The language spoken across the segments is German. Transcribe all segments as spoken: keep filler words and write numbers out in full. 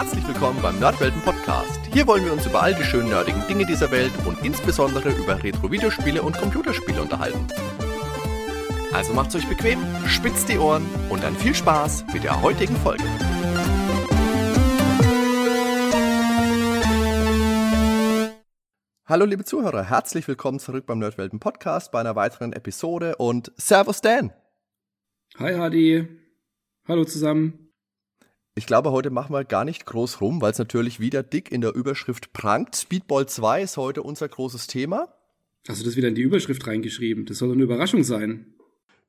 Herzlich willkommen beim Nerdwelten Podcast. Hier wollen wir uns über all die schönen nerdigen Dinge dieser Welt und insbesondere über Retro-Videospiele und Computerspiele unterhalten. Also macht's euch bequem, spitzt die Ohren und dann viel Spaß mit der heutigen Folge. Hallo liebe Zuhörer, herzlich willkommen zurück beim Nerdwelten Podcast bei einer weiteren Episode und Servus Dan! Hi Hadi, hallo zusammen. Ich glaube, heute machen wir gar nicht groß rum, weil es natürlich wieder dick in der Überschrift prangt. Speedball zwei ist heute unser großes Thema. Hast du das wieder in die Überschrift reingeschrieben? Das soll doch eine Überraschung sein.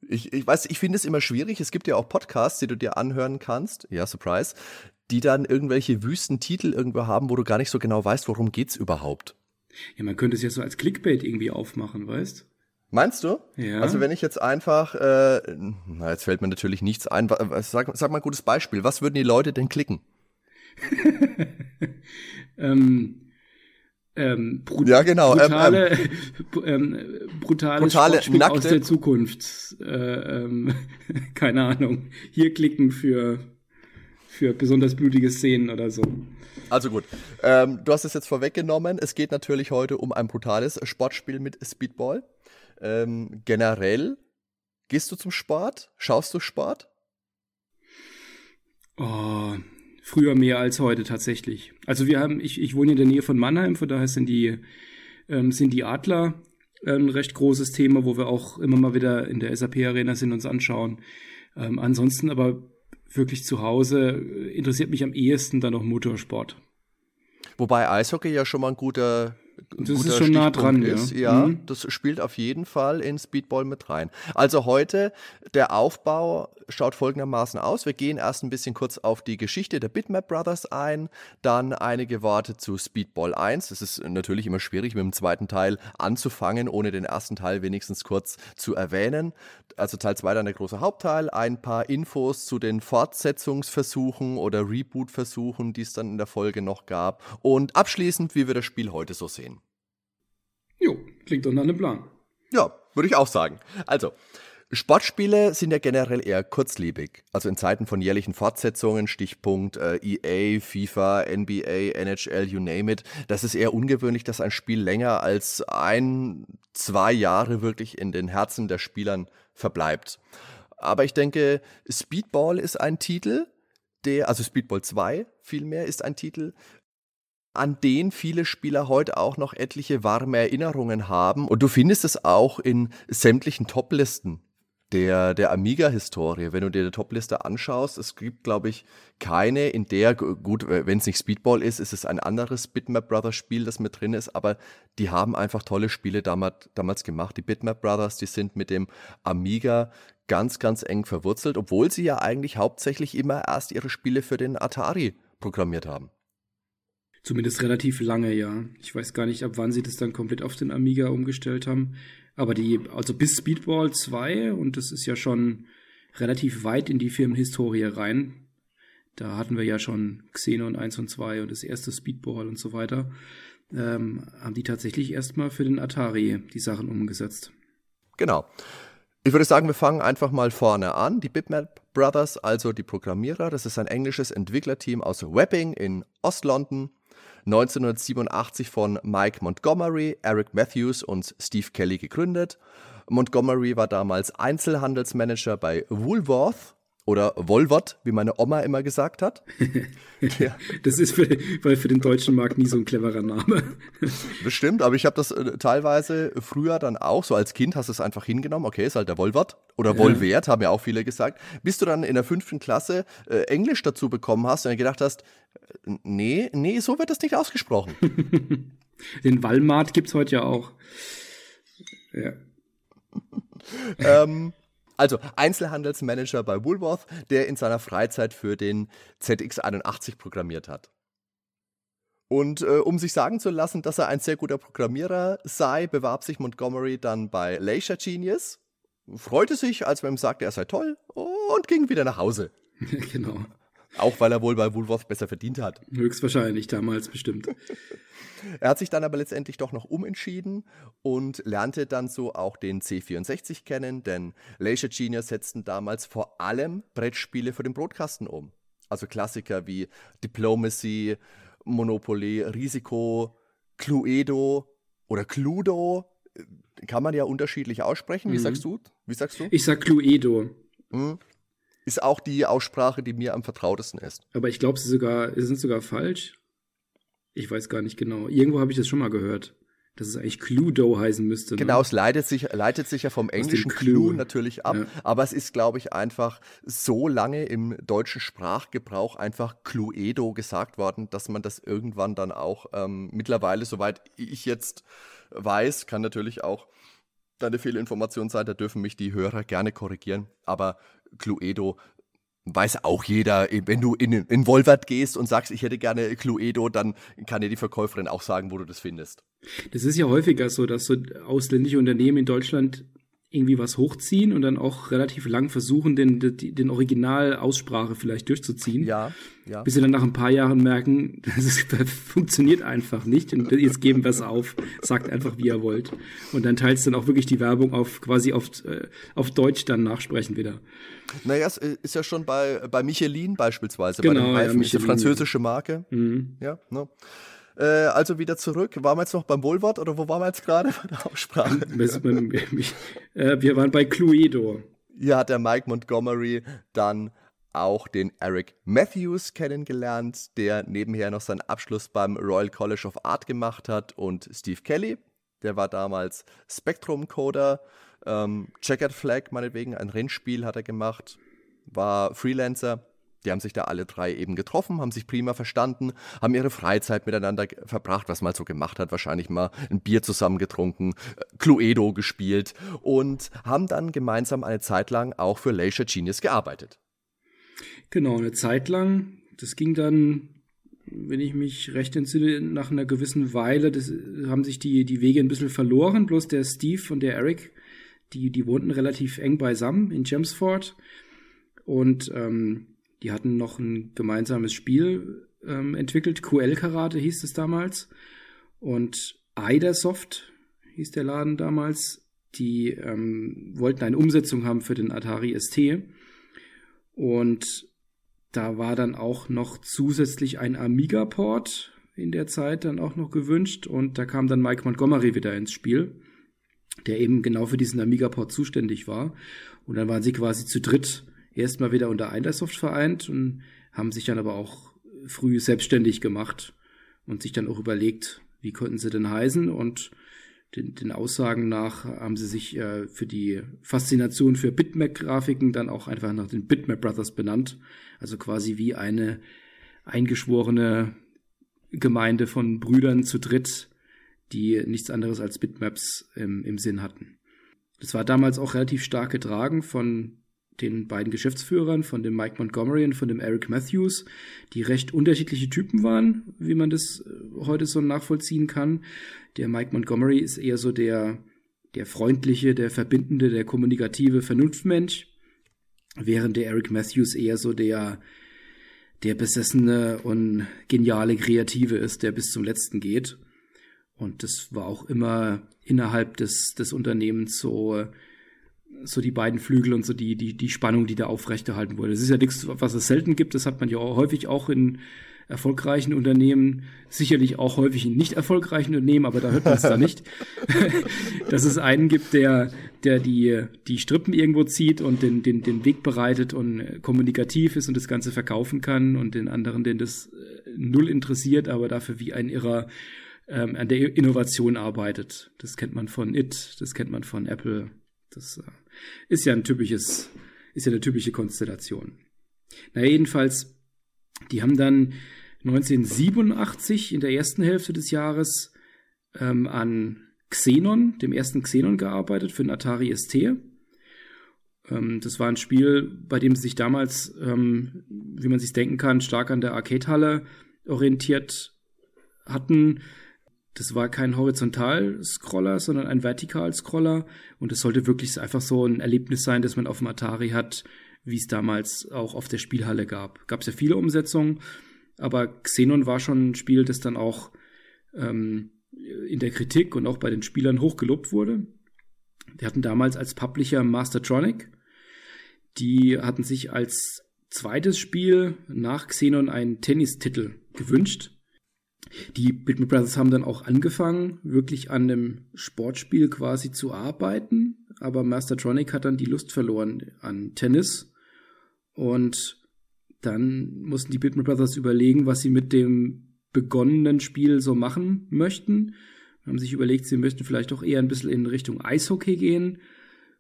Ich, ich weiß, ich finde es immer schwierig. Es gibt ja auch Podcasts, die du dir anhören kannst. Ja, Surprise. Die dann irgendwelche wüsten Titel irgendwo haben, wo du gar nicht so genau weißt, worum geht's überhaupt. Ja, man könnte es ja so als Clickbait irgendwie aufmachen, weißt? Meinst du? Ja. Also wenn ich jetzt einfach, äh, na jetzt fällt mir natürlich nichts ein, sag, sag mal ein gutes Beispiel, was würden die Leute denn klicken? ähm, ähm, brut- ja, genau. Brutale, ähm, ähm, ähm, brutales brutale, Sportspiel nackte, aus der Zukunft. Äh, ähm, keine Ahnung. Hier klicken für... für besonders blutige Szenen oder so. Also gut, ähm, du hast es jetzt vorweggenommen. Es geht natürlich heute um ein brutales Sportspiel mit Speedball. Ähm, generell, gehst du zum Sport? Schaust du Sport? Oh, früher mehr als heute tatsächlich. Also wir haben, ich, ich wohne in der Nähe von Mannheim, von daher sind die, ähm, sind die Adler ein recht großes Thema, wo wir auch immer mal wieder in der S A P-Arena sind und uns anschauen. Ähm, ansonsten aber wirklich zu Hause interessiert mich am ehesten dann noch Motorsport. Wobei Eishockey ja schon mal ein guter, ein das guter ist schon Stichpunkt nah dran, ist. Ja, ja mhm. Das spielt auf jeden Fall in Speedball mit rein. Also heute, der Aufbau schaut folgendermaßen aus. Wir gehen erst ein bisschen kurz auf die Geschichte der Bitmap Brothers ein, dann einige Worte zu Speedball eins. Es ist natürlich immer schwierig, mit dem zweiten Teil anzufangen, ohne den ersten Teil wenigstens kurz zu erwähnen. Also Teil zwei dann der große Hauptteil, ein paar Infos zu den Fortsetzungsversuchen oder Reboot-Versuchen, die es dann in der Folge noch gab und abschließend, wie wir das Spiel heute so sehen. Jo, klingt doch nach einem Plan. Ja, würde ich auch sagen. Also, Sportspiele sind ja generell eher kurzlebig. Also in Zeiten von jährlichen Fortsetzungen, Stichpunkt äh, E A, FIFA, N B A, N H L, you name it. Das ist eher ungewöhnlich, dass ein Spiel länger als ein, zwei Jahre wirklich in den Herzen der Spielern verbleibt. Aber ich denke, Speedball ist ein Titel, der, also Speedball zwei vielmehr ist ein Titel, an den viele Spieler heute auch noch etliche warme Erinnerungen haben. Und du findest es auch in sämtlichen Toplisten der, der Amiga-Historie. Wenn du dir die Topliste anschaust, es gibt, glaube ich, keine, in der, gut, wenn es nicht Speedball ist, ist es ein anderes Bitmap Brothers Spiel, das mit drin ist, aber die haben einfach tolle Spiele damals, damals gemacht. Die Bitmap Brothers, die sind mit dem Amiga ganz, ganz eng verwurzelt, obwohl sie ja eigentlich hauptsächlich immer erst ihre Spiele für den Atari programmiert haben. Zumindest relativ lange, ja. Ich weiß gar nicht, ab wann sie das dann komplett auf den Amiga umgestellt haben. Aber die, also bis Speedball zwei, und das ist ja schon relativ weit in die Firmenhistorie rein. Da hatten wir ja schon Xenon eins und zwei und das erste Speedball und so weiter. Ähm, haben die tatsächlich erstmal für den Atari die Sachen umgesetzt. Genau. Ich würde sagen, wir fangen einfach mal vorne an. Die Bitmap Brothers, also die Programmierer, das ist ein englisches Entwicklerteam aus Wapping in Ost-London. neunzehnhundertsiebenundachtzig von Mike Montgomery, Eric Matthews und Steve Kelly gegründet. Montgomery war damals Einzelhandelsmanager bei Woolworth oder Woolworth, wie meine Oma immer gesagt hat. Ja. Das ist für, weil für den deutschen Markt nie so ein cleverer Name. Bestimmt, aber ich habe das äh, teilweise früher dann auch, so als Kind hast du es einfach hingenommen, okay, ist halt der Woolworth oder Woolworth, ja. Haben ja auch viele gesagt. Bis du dann in der fünften Klasse äh, Englisch dazu bekommen hast und dann gedacht hast, nee, nee, so wird das nicht ausgesprochen. Den Walmart gibt's heute ja auch. Ja. ähm, also Einzelhandelsmanager bei Woolworth, der in seiner Freizeit für den Z X einundachtzig programmiert hat. Und äh, um sich sagen zu lassen, dass er ein sehr guter Programmierer sei, bewarb sich Montgomery dann bei Leisure Genius, freute sich, als man ihm sagte, er sei toll, und ging wieder nach Hause. Genau. Auch weil er wohl bei Woolworth besser verdient hat. Höchstwahrscheinlich, damals bestimmt. Er hat sich dann aber letztendlich doch noch umentschieden und lernte dann so auch den C vierundsechzig kennen, denn Leisure Genius setzten damals vor allem Brettspiele für den Brotkasten um. also Klassiker wie Diplomacy, Monopoly, Risiko, Cluedo oder Cluedo. Kann man ja unterschiedlich aussprechen. Wie mhm. sagst du? Wie sagst du? Ich sag Cluedo. Mhm. Ist auch die Aussprache, die mir am vertrautesten ist. Aber ich glaube, sie sogar, sie sind sogar falsch. Ich weiß gar nicht genau. Irgendwo habe ich das schon mal gehört, dass es eigentlich Cluedo heißen müsste. Ne? Genau, es leitet sich, leitet sich ja vom englischen Clue natürlich ab. Ja. Aber es ist, glaube ich, einfach so lange im deutschen Sprachgebrauch einfach Cluedo gesagt worden, dass man das irgendwann dann auch ähm, mittlerweile, soweit ich jetzt weiß, kann natürlich auch eine Fehlinformation sein, da dürfen mich die Hörer gerne korrigieren, aber Cluedo weiß auch jeder, wenn du in, in Wolvert gehst und sagst, ich hätte gerne Cluedo, dann kann dir die Verkäuferin auch sagen, wo du das findest. Das ist ja häufiger so, dass so ausländische Unternehmen in Deutschland irgendwie was hochziehen und dann auch relativ lang versuchen, den, den, den Originalaussprache vielleicht durchzuziehen. Ja, ja. Bis sie dann nach ein paar Jahren merken, das funktioniert einfach nicht und jetzt geben wir es auf. Sagt einfach, wie ihr wollt. Und dann teilst dann auch wirklich die Werbung auf, quasi auf, auf Deutsch dann nachsprechen wieder. Naja, es ist ja schon bei, bei Michelin beispielsweise, genau, bei den Reifen, ja, diese französische Marke. Mhm. Ja, ne? Also wieder zurück. Waren wir jetzt noch beim Woolworth oder wo waren wir jetzt gerade bei der Aussprache? Wir waren bei Cluedo. Ja, hat der Mike Montgomery dann auch den Eric Matthews kennengelernt, der nebenher noch seinen Abschluss beim Royal College of Art gemacht hat, und Steve Kelly, der war damals Spectrum-Coder, ähm, Checkered Flag meinetwegen, ein Rennspiel hat er gemacht, war Freelancer. Die haben sich da alle drei eben getroffen, haben sich prima verstanden, haben ihre Freizeit miteinander verbracht, was man so gemacht hat, wahrscheinlich mal ein Bier zusammen getrunken, Cluedo gespielt und haben dann gemeinsam eine Zeit lang auch für Leisure Genius gearbeitet. Genau, eine Zeit lang. Das ging dann, wenn ich mich recht entsinne, nach einer gewissen Weile, das, haben sich die, die Wege ein bisschen verloren, bloß der Steve und der Eric, die, die wohnten relativ eng beisammen in Chelmsford und ähm, die hatten noch ein gemeinsames Spiel ähm, entwickelt. Q L Karate hieß es damals. Und Eidersoft hieß der Laden damals. Die ähm, wollten eine Umsetzung haben für den Atari S T. Und da war dann auch noch zusätzlich ein Amiga-Port in der Zeit dann auch noch gewünscht. Und da kam dann Mike Montgomery wieder ins Spiel, der eben genau für diesen Amiga-Port zuständig war. Und dann waren sie quasi zu dritt erstmal wieder unter Eidersoft vereint und haben sich dann aber auch früh selbstständig gemacht und sich dann auch überlegt, wie könnten sie denn heißen, und den, den Aussagen nach haben sie sich äh, für die Faszination für Bitmap-Grafiken dann auch einfach nach den Bitmap Brothers benannt, also quasi wie eine eingeschworene Gemeinde von Brüdern zu dritt, die nichts anderes als Bitmaps ähm, im Sinn hatten. Das war damals auch relativ stark getragen von den beiden Geschäftsführern, von dem Mike Montgomery und von dem Eric Matthews, die recht unterschiedliche Typen waren, wie man das heute so nachvollziehen kann. Der Mike Montgomery ist eher so der, der freundliche, der verbindende, der kommunikative Vernunftmensch, während der Eric Matthews eher so der, der besessene und geniale Kreative ist, der bis zum Letzten geht. Und das war auch immer innerhalb des, des Unternehmens so so die beiden Flügel und so die, die, die Spannung, die da aufrechterhalten wurde. Das ist ja nichts, was es selten gibt. Das hat man ja auch häufig auch in erfolgreichen Unternehmen, sicherlich auch häufig in nicht erfolgreichen Unternehmen, aber da hört man es da nicht, dass es einen gibt, der, der die, die Strippen irgendwo zieht und den, den, den Weg bereitet und kommunikativ ist und das Ganze verkaufen kann, und den anderen, den das null interessiert, aber dafür wie ein Irrer ähm, an der Innovation arbeitet. Das kennt man von I T, das kennt man von Apple. Das ist ja ein typisches, ist ja eine typische Konstellation. Na, jedenfalls, die haben dann neunzehnhundertsiebenundachtzig in der ersten Hälfte des Jahres ähm, an Xenon, dem ersten Xenon, gearbeitet für den Atari S T. Ähm, das war ein Spiel, bei dem sie sich damals, ähm, wie man sich denken kann, stark an der Arcade-Halle orientiert hatten. Das war kein Horizontal-Scroller, sondern ein Vertikal-Scroller, und es sollte wirklich einfach so ein Erlebnis sein, das man auf dem Atari hat, wie es damals auch auf der Spielhalle gab. Gab es ja viele Umsetzungen, aber Xenon war schon ein Spiel, das dann auch ähm, in der Kritik und auch bei den Spielern hochgelobt wurde. Die hatten damals als Publisher Mastertronic, die hatten sich als zweites Spiel nach Xenon einen Tennistitel gewünscht. Die Bitmap Brothers haben dann auch angefangen, wirklich an einem Sportspiel quasi zu arbeiten, aber Mastertronic hat dann die Lust verloren an Tennis und dann mussten die Bitmap Brothers überlegen, was sie mit dem begonnenen Spiel so machen möchten. Haben sich überlegt, sie möchten vielleicht auch eher ein bisschen in Richtung Eishockey gehen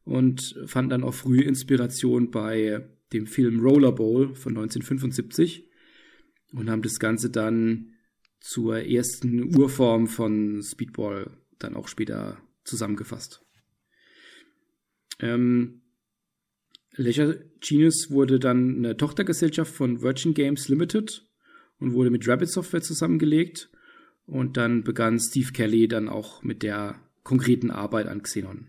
und fanden dann auch frühe Inspiration bei dem Film Rollerball von neunzehnhundertfünfundsiebzig und haben das Ganze dann zur ersten Urform von Speedball dann auch später zusammengefasst. Ähm, Leisure Genius wurde dann eine Tochtergesellschaft von Virgin Games Limited und wurde mit Rabbit Software zusammengelegt und dann begann Steve Kelly dann auch mit der konkreten Arbeit an Xenon.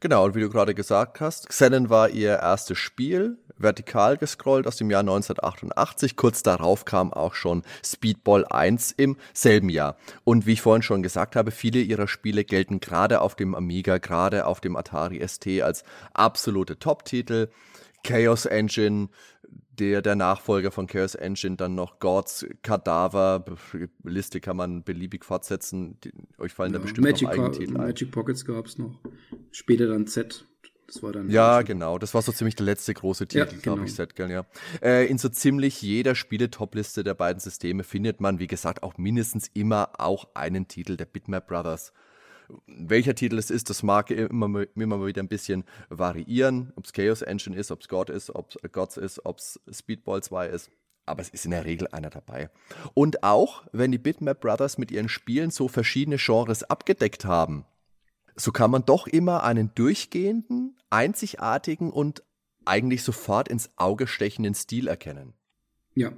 Genau, und wie du gerade gesagt hast, Xenon war ihr erstes Spiel, vertikal gescrollt aus dem Jahr neunzehnhundertachtundachtzig. Kurz darauf kam auch schon Speedball eins im selben Jahr. Und wie ich vorhin schon gesagt habe, viele ihrer Spiele gelten gerade auf dem Amiga, gerade auf dem Atari S T als absolute Top-Titel. Chaos Engine, der, der Nachfolger von Chaos Engine, dann noch Gods, Kadaver, Liste kann man beliebig fortsetzen. Die, euch fallen ja, da bestimmt Magic noch eigene Titel ein. Magic Pockets gab es noch, später dann Z. Das war dann ja, genau. Das war so ziemlich der letzte große Titel, ja, genau. glaube ich, Z, gell, ja. Äh, in so ziemlich jeder Spieletopliste der beiden Systeme findet man, wie gesagt, auch mindestens immer auch einen Titel der Bitmap Brothers. Welcher Titel es ist, das mag immer, immer wieder ein bisschen variieren, ob es Chaos Engine ist, ob es God ist, ob es Gods ist, ob es Speedball zwei ist, aber es ist in der Regel einer dabei. Und auch, wenn die Bitmap Brothers mit ihren Spielen so verschiedene Genres abgedeckt haben, so kann man doch immer einen durchgehenden, einzigartigen und eigentlich sofort ins Auge stechenden Stil erkennen. Ja,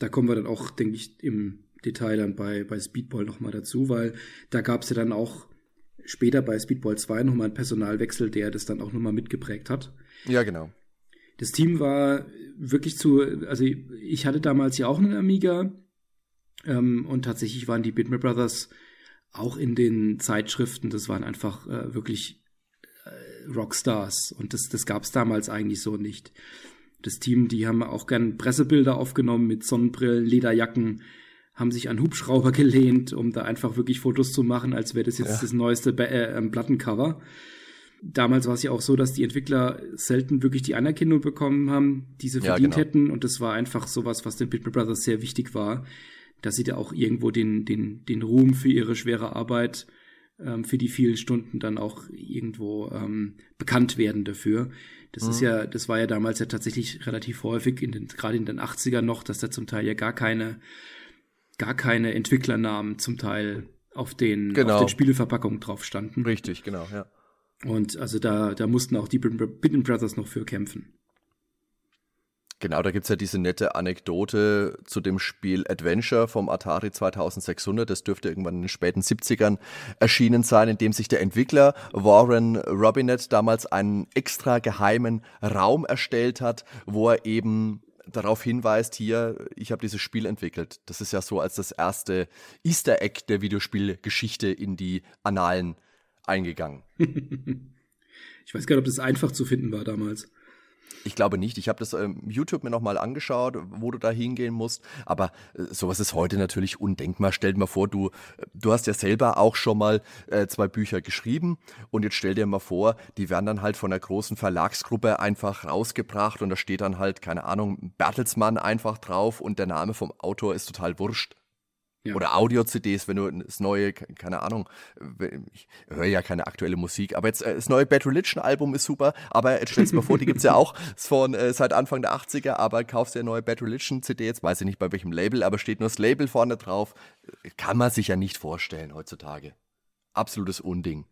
da kommen wir dann auch, denke ich, im Detail dann bei, bei Speedball nochmal dazu, weil da gab es ja dann auch später bei Speedball zwei nochmal ein Personalwechsel, der das dann auch nochmal mitgeprägt hat. Ja, genau. Das Team war wirklich zu, also ich hatte damals ja auch einen Amiga ähm, und tatsächlich waren die Bitmap Brothers auch in den Zeitschriften, das waren einfach äh, wirklich äh, Rockstars und das, das gab es damals eigentlich so nicht. Das Team, die haben auch gern Pressebilder aufgenommen mit Sonnenbrillen, Lederjacken, haben sich an Hubschrauber gelehnt, um da einfach wirklich Fotos zu machen, als wäre das jetzt ja. das neueste Be- äh, Plattencover. Damals war es ja auch so, dass die Entwickler selten wirklich die Anerkennung bekommen haben, die sie ja, verdient genau. hätten. Und das war einfach sowas, was den Bitmap Brothers sehr wichtig war, dass sie da auch irgendwo den, den, den Ruhm für ihre schwere Arbeit, ähm, für die vielen Stunden dann auch irgendwo ähm, bekannt werden dafür. Das mhm. ist ja, das war ja damals ja tatsächlich relativ häufig, in den, gerade in den achtzigern noch, dass da zum Teil ja gar keine gar keine Entwicklernamen zum Teil auf den, genau. auf den Spieleverpackungen drauf standen. Richtig, genau, ja. Und also da, da mussten auch die Bitmap Brothers noch für kämpfen. Genau, da gibt es ja diese nette Anekdote zu dem Spiel Adventure vom Atari zweitausendsechshundert. Das dürfte irgendwann in den späten siebzigern erschienen sein, in dem sich der Entwickler Warren Robinett damals einen extra geheimen Raum erstellt hat, wo er eben darauf hinweist, hier, ich habe dieses Spiel entwickelt. Das ist ja so als das erste Easter Egg der Videospielgeschichte in die Annalen eingegangen. Ich weiß gar nicht, ob das einfach zu finden war damals. Ich glaube nicht. Ich habe das ähm, YouTube mir nochmal angeschaut, wo du da hingehen musst. Aber äh, sowas ist heute natürlich undenkbar. Stell dir mal vor, du, du hast ja selber auch schon mal äh, zwei Bücher geschrieben. Und jetzt stell dir mal vor, die werden dann halt von einer großen Verlagsgruppe einfach rausgebracht. Und da steht dann halt, keine Ahnung, Bertelsmann einfach drauf. Und der Name vom Autor ist total wurscht. Ja. Oder Audio-C Ds, wenn du das neue, keine Ahnung, ich höre ja keine aktuelle Musik, aber jetzt das neue Bad Religion-Album ist super, aber jetzt stellst du mal vor, die gibt es ja auch von, äh, seit Anfang der achtziger, aber kaufst dir eine neue Bad Religion-C D, jetzt weiß ich nicht bei welchem Label, aber steht nur das Label vorne drauf, kann man sich ja nicht vorstellen heutzutage. Absolutes Unding.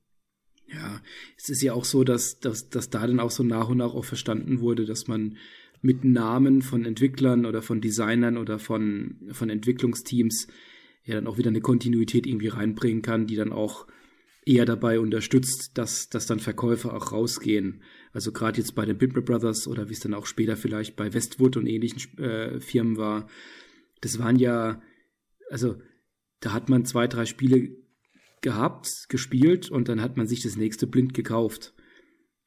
Ja, es ist ja auch so, dass, dass, dass da dann auch so nach und nach auch verstanden wurde, dass man mit Namen von Entwicklern oder von Designern oder von, von Entwicklungsteams ja dann auch wieder eine Kontinuität irgendwie reinbringen kann, die dann auch eher dabei unterstützt, dass, dass dann Verkäufer auch rausgehen. Also gerade jetzt bei den Bitmap Brothers oder wie es dann auch später vielleicht bei Westwood und ähnlichen äh, Firmen war, das waren ja, also da hat man zwei, drei Spiele gehabt, gespielt und dann hat man sich das nächste blind gekauft.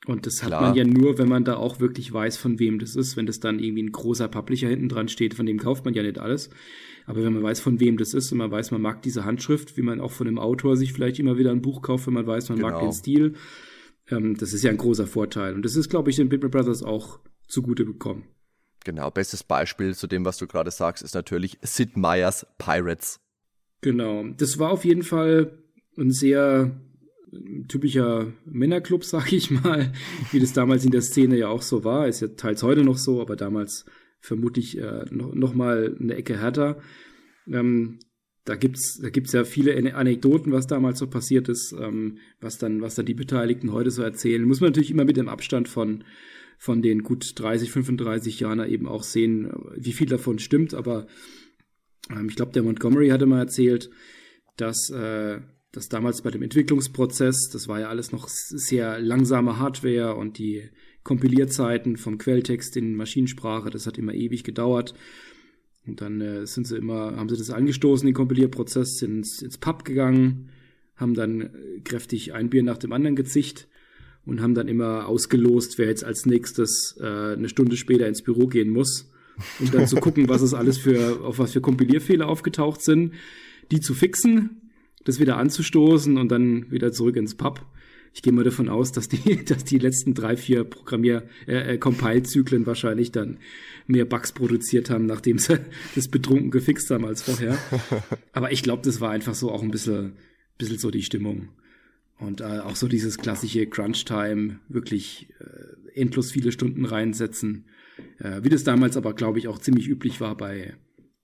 Und das Klar. hat man ja nur, wenn man da auch wirklich weiß, von wem das ist. Wenn das dann irgendwie ein großer Publisher hinten dran steht, von dem kauft man ja nicht alles. Aber wenn man weiß, von wem das ist und man weiß, man mag diese Handschrift, wie man auch von einem Autor sich vielleicht immer wieder ein Buch kauft, wenn man weiß, man Genau. mag den Stil. Ähm, das ist ja ein großer Vorteil. Und das ist, glaube ich, den Bitmap Brothers auch zugute gekommen. Genau, bestes Beispiel zu dem, was du gerade sagst, ist natürlich Sid Meier's Pirates. Genau, das war auf jeden Fall ein sehr typischer Männerclub, sag ich mal, wie das damals in der Szene ja auch so war. Ist ja teils heute noch so, aber damals vermutlich äh, noch, noch mal eine Ecke härter. Ähm, da gibt's, da gibt's ja viele Anekdoten, was damals so passiert ist, ähm, was dann, was dann die Beteiligten heute so erzählen. Muss man natürlich immer mit dem Abstand von von den gut dreißig, fünfunddreißig Jahren eben auch sehen, wie viel davon stimmt. Aber ähm, ich glaube, der Montgomery hatte mal erzählt, dass äh, dass damals bei dem Entwicklungsprozess, das war ja alles noch sehr langsame Hardware und die Kompilierzeiten vom Quelltext in Maschinensprache, das hat immer ewig gedauert. Und dann äh, sind sie immer, haben sie das angestoßen, den Kompilierprozess, sind ins, ins Pub gegangen, haben dann kräftig ein Bier nach dem anderen gezicht und haben dann immer ausgelost, wer jetzt als nächstes äh, eine Stunde später ins Büro gehen muss, um dann zu gucken, was es alles für, auf was für Kompilierfehler aufgetaucht sind, die zu fixen, das wieder anzustoßen und dann wieder zurück ins Pub. Ich gehe mal davon aus, dass die, dass die letzten drei, vier Programmier-, äh, Compile-Zyklen wahrscheinlich dann mehr Bugs produziert haben, nachdem sie das betrunken gefixt haben als vorher. Aber ich glaube, das war einfach so auch ein bisschen, bisschen so die Stimmung. Und äh, auch so dieses klassische Crunch-Time, wirklich äh, endlos viele Stunden reinsetzen, äh, wie das damals aber, glaube ich, auch ziemlich üblich war bei,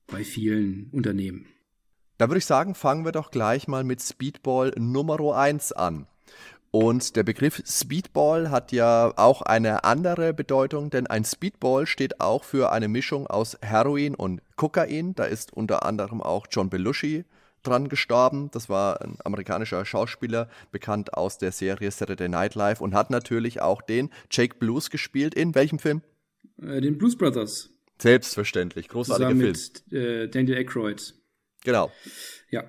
bei vielen Unternehmen. Da würde ich sagen, fangen wir doch gleich mal mit Speedball Nummer eins an. Und der Begriff Speedball hat ja auch eine andere Bedeutung, denn ein Speedball steht auch für eine Mischung aus Heroin und Kokain. Da ist unter anderem auch John Belushi dran gestorben. Das war ein amerikanischer Schauspieler, bekannt aus der Serie Saturday Night Live und hat natürlich auch den Jake Blues gespielt. In welchem Film? Den Blues Brothers. Selbstverständlich, großartiger Film. Mit äh, Daniel Aykroyd. Genau. Ja.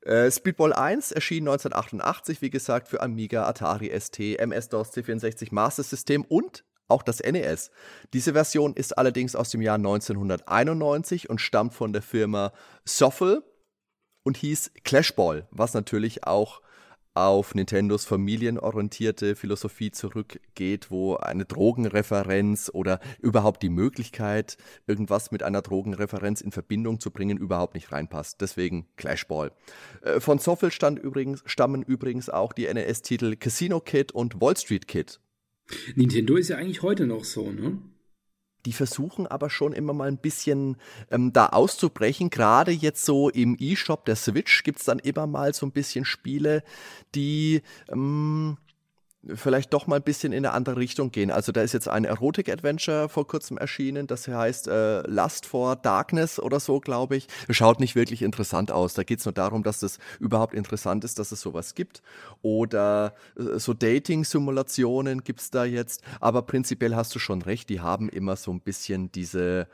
Äh, Speedball eins erschien neunzehnhundertachtundachtzig, wie gesagt, für Amiga, Atari S T, M S-DOS, C vierundsechzig, Master System und auch das N E S. Diese Version ist allerdings aus dem Jahr neunzehnhunderteinundneunzig und stammt von der Firma Soffel und hieß Clashball, was natürlich auch auf Nintendos familienorientierte Philosophie zurückgeht, wo eine Drogenreferenz oder überhaupt die Möglichkeit, irgendwas mit einer Drogenreferenz in Verbindung zu bringen, überhaupt nicht reinpasst. Deswegen Clashball. Von Soffel stand übrigens, stammen übrigens auch die N E S-Titel Casino Kid und Wall Street Kid. Nintendo ist ja eigentlich heute noch so, ne? Die versuchen aber schon immer mal ein bisschen ähm, da auszubrechen. Gerade jetzt so im E-Shop der Switch gibt es dann immer mal so ein bisschen Spiele, die ähm, vielleicht doch mal ein bisschen in eine andere Richtung gehen. Also da ist jetzt ein Erotik-Adventure vor kurzem erschienen, das heißt äh, Lust for Darkness oder so, glaube ich. Schaut nicht wirklich interessant aus. Da geht es nur darum, dass es überhaupt interessant ist, dass es sowas gibt. Oder äh, so Dating-Simulationen gibt es da jetzt. Aber prinzipiell hast du schon recht, die haben immer so ein bisschen diese,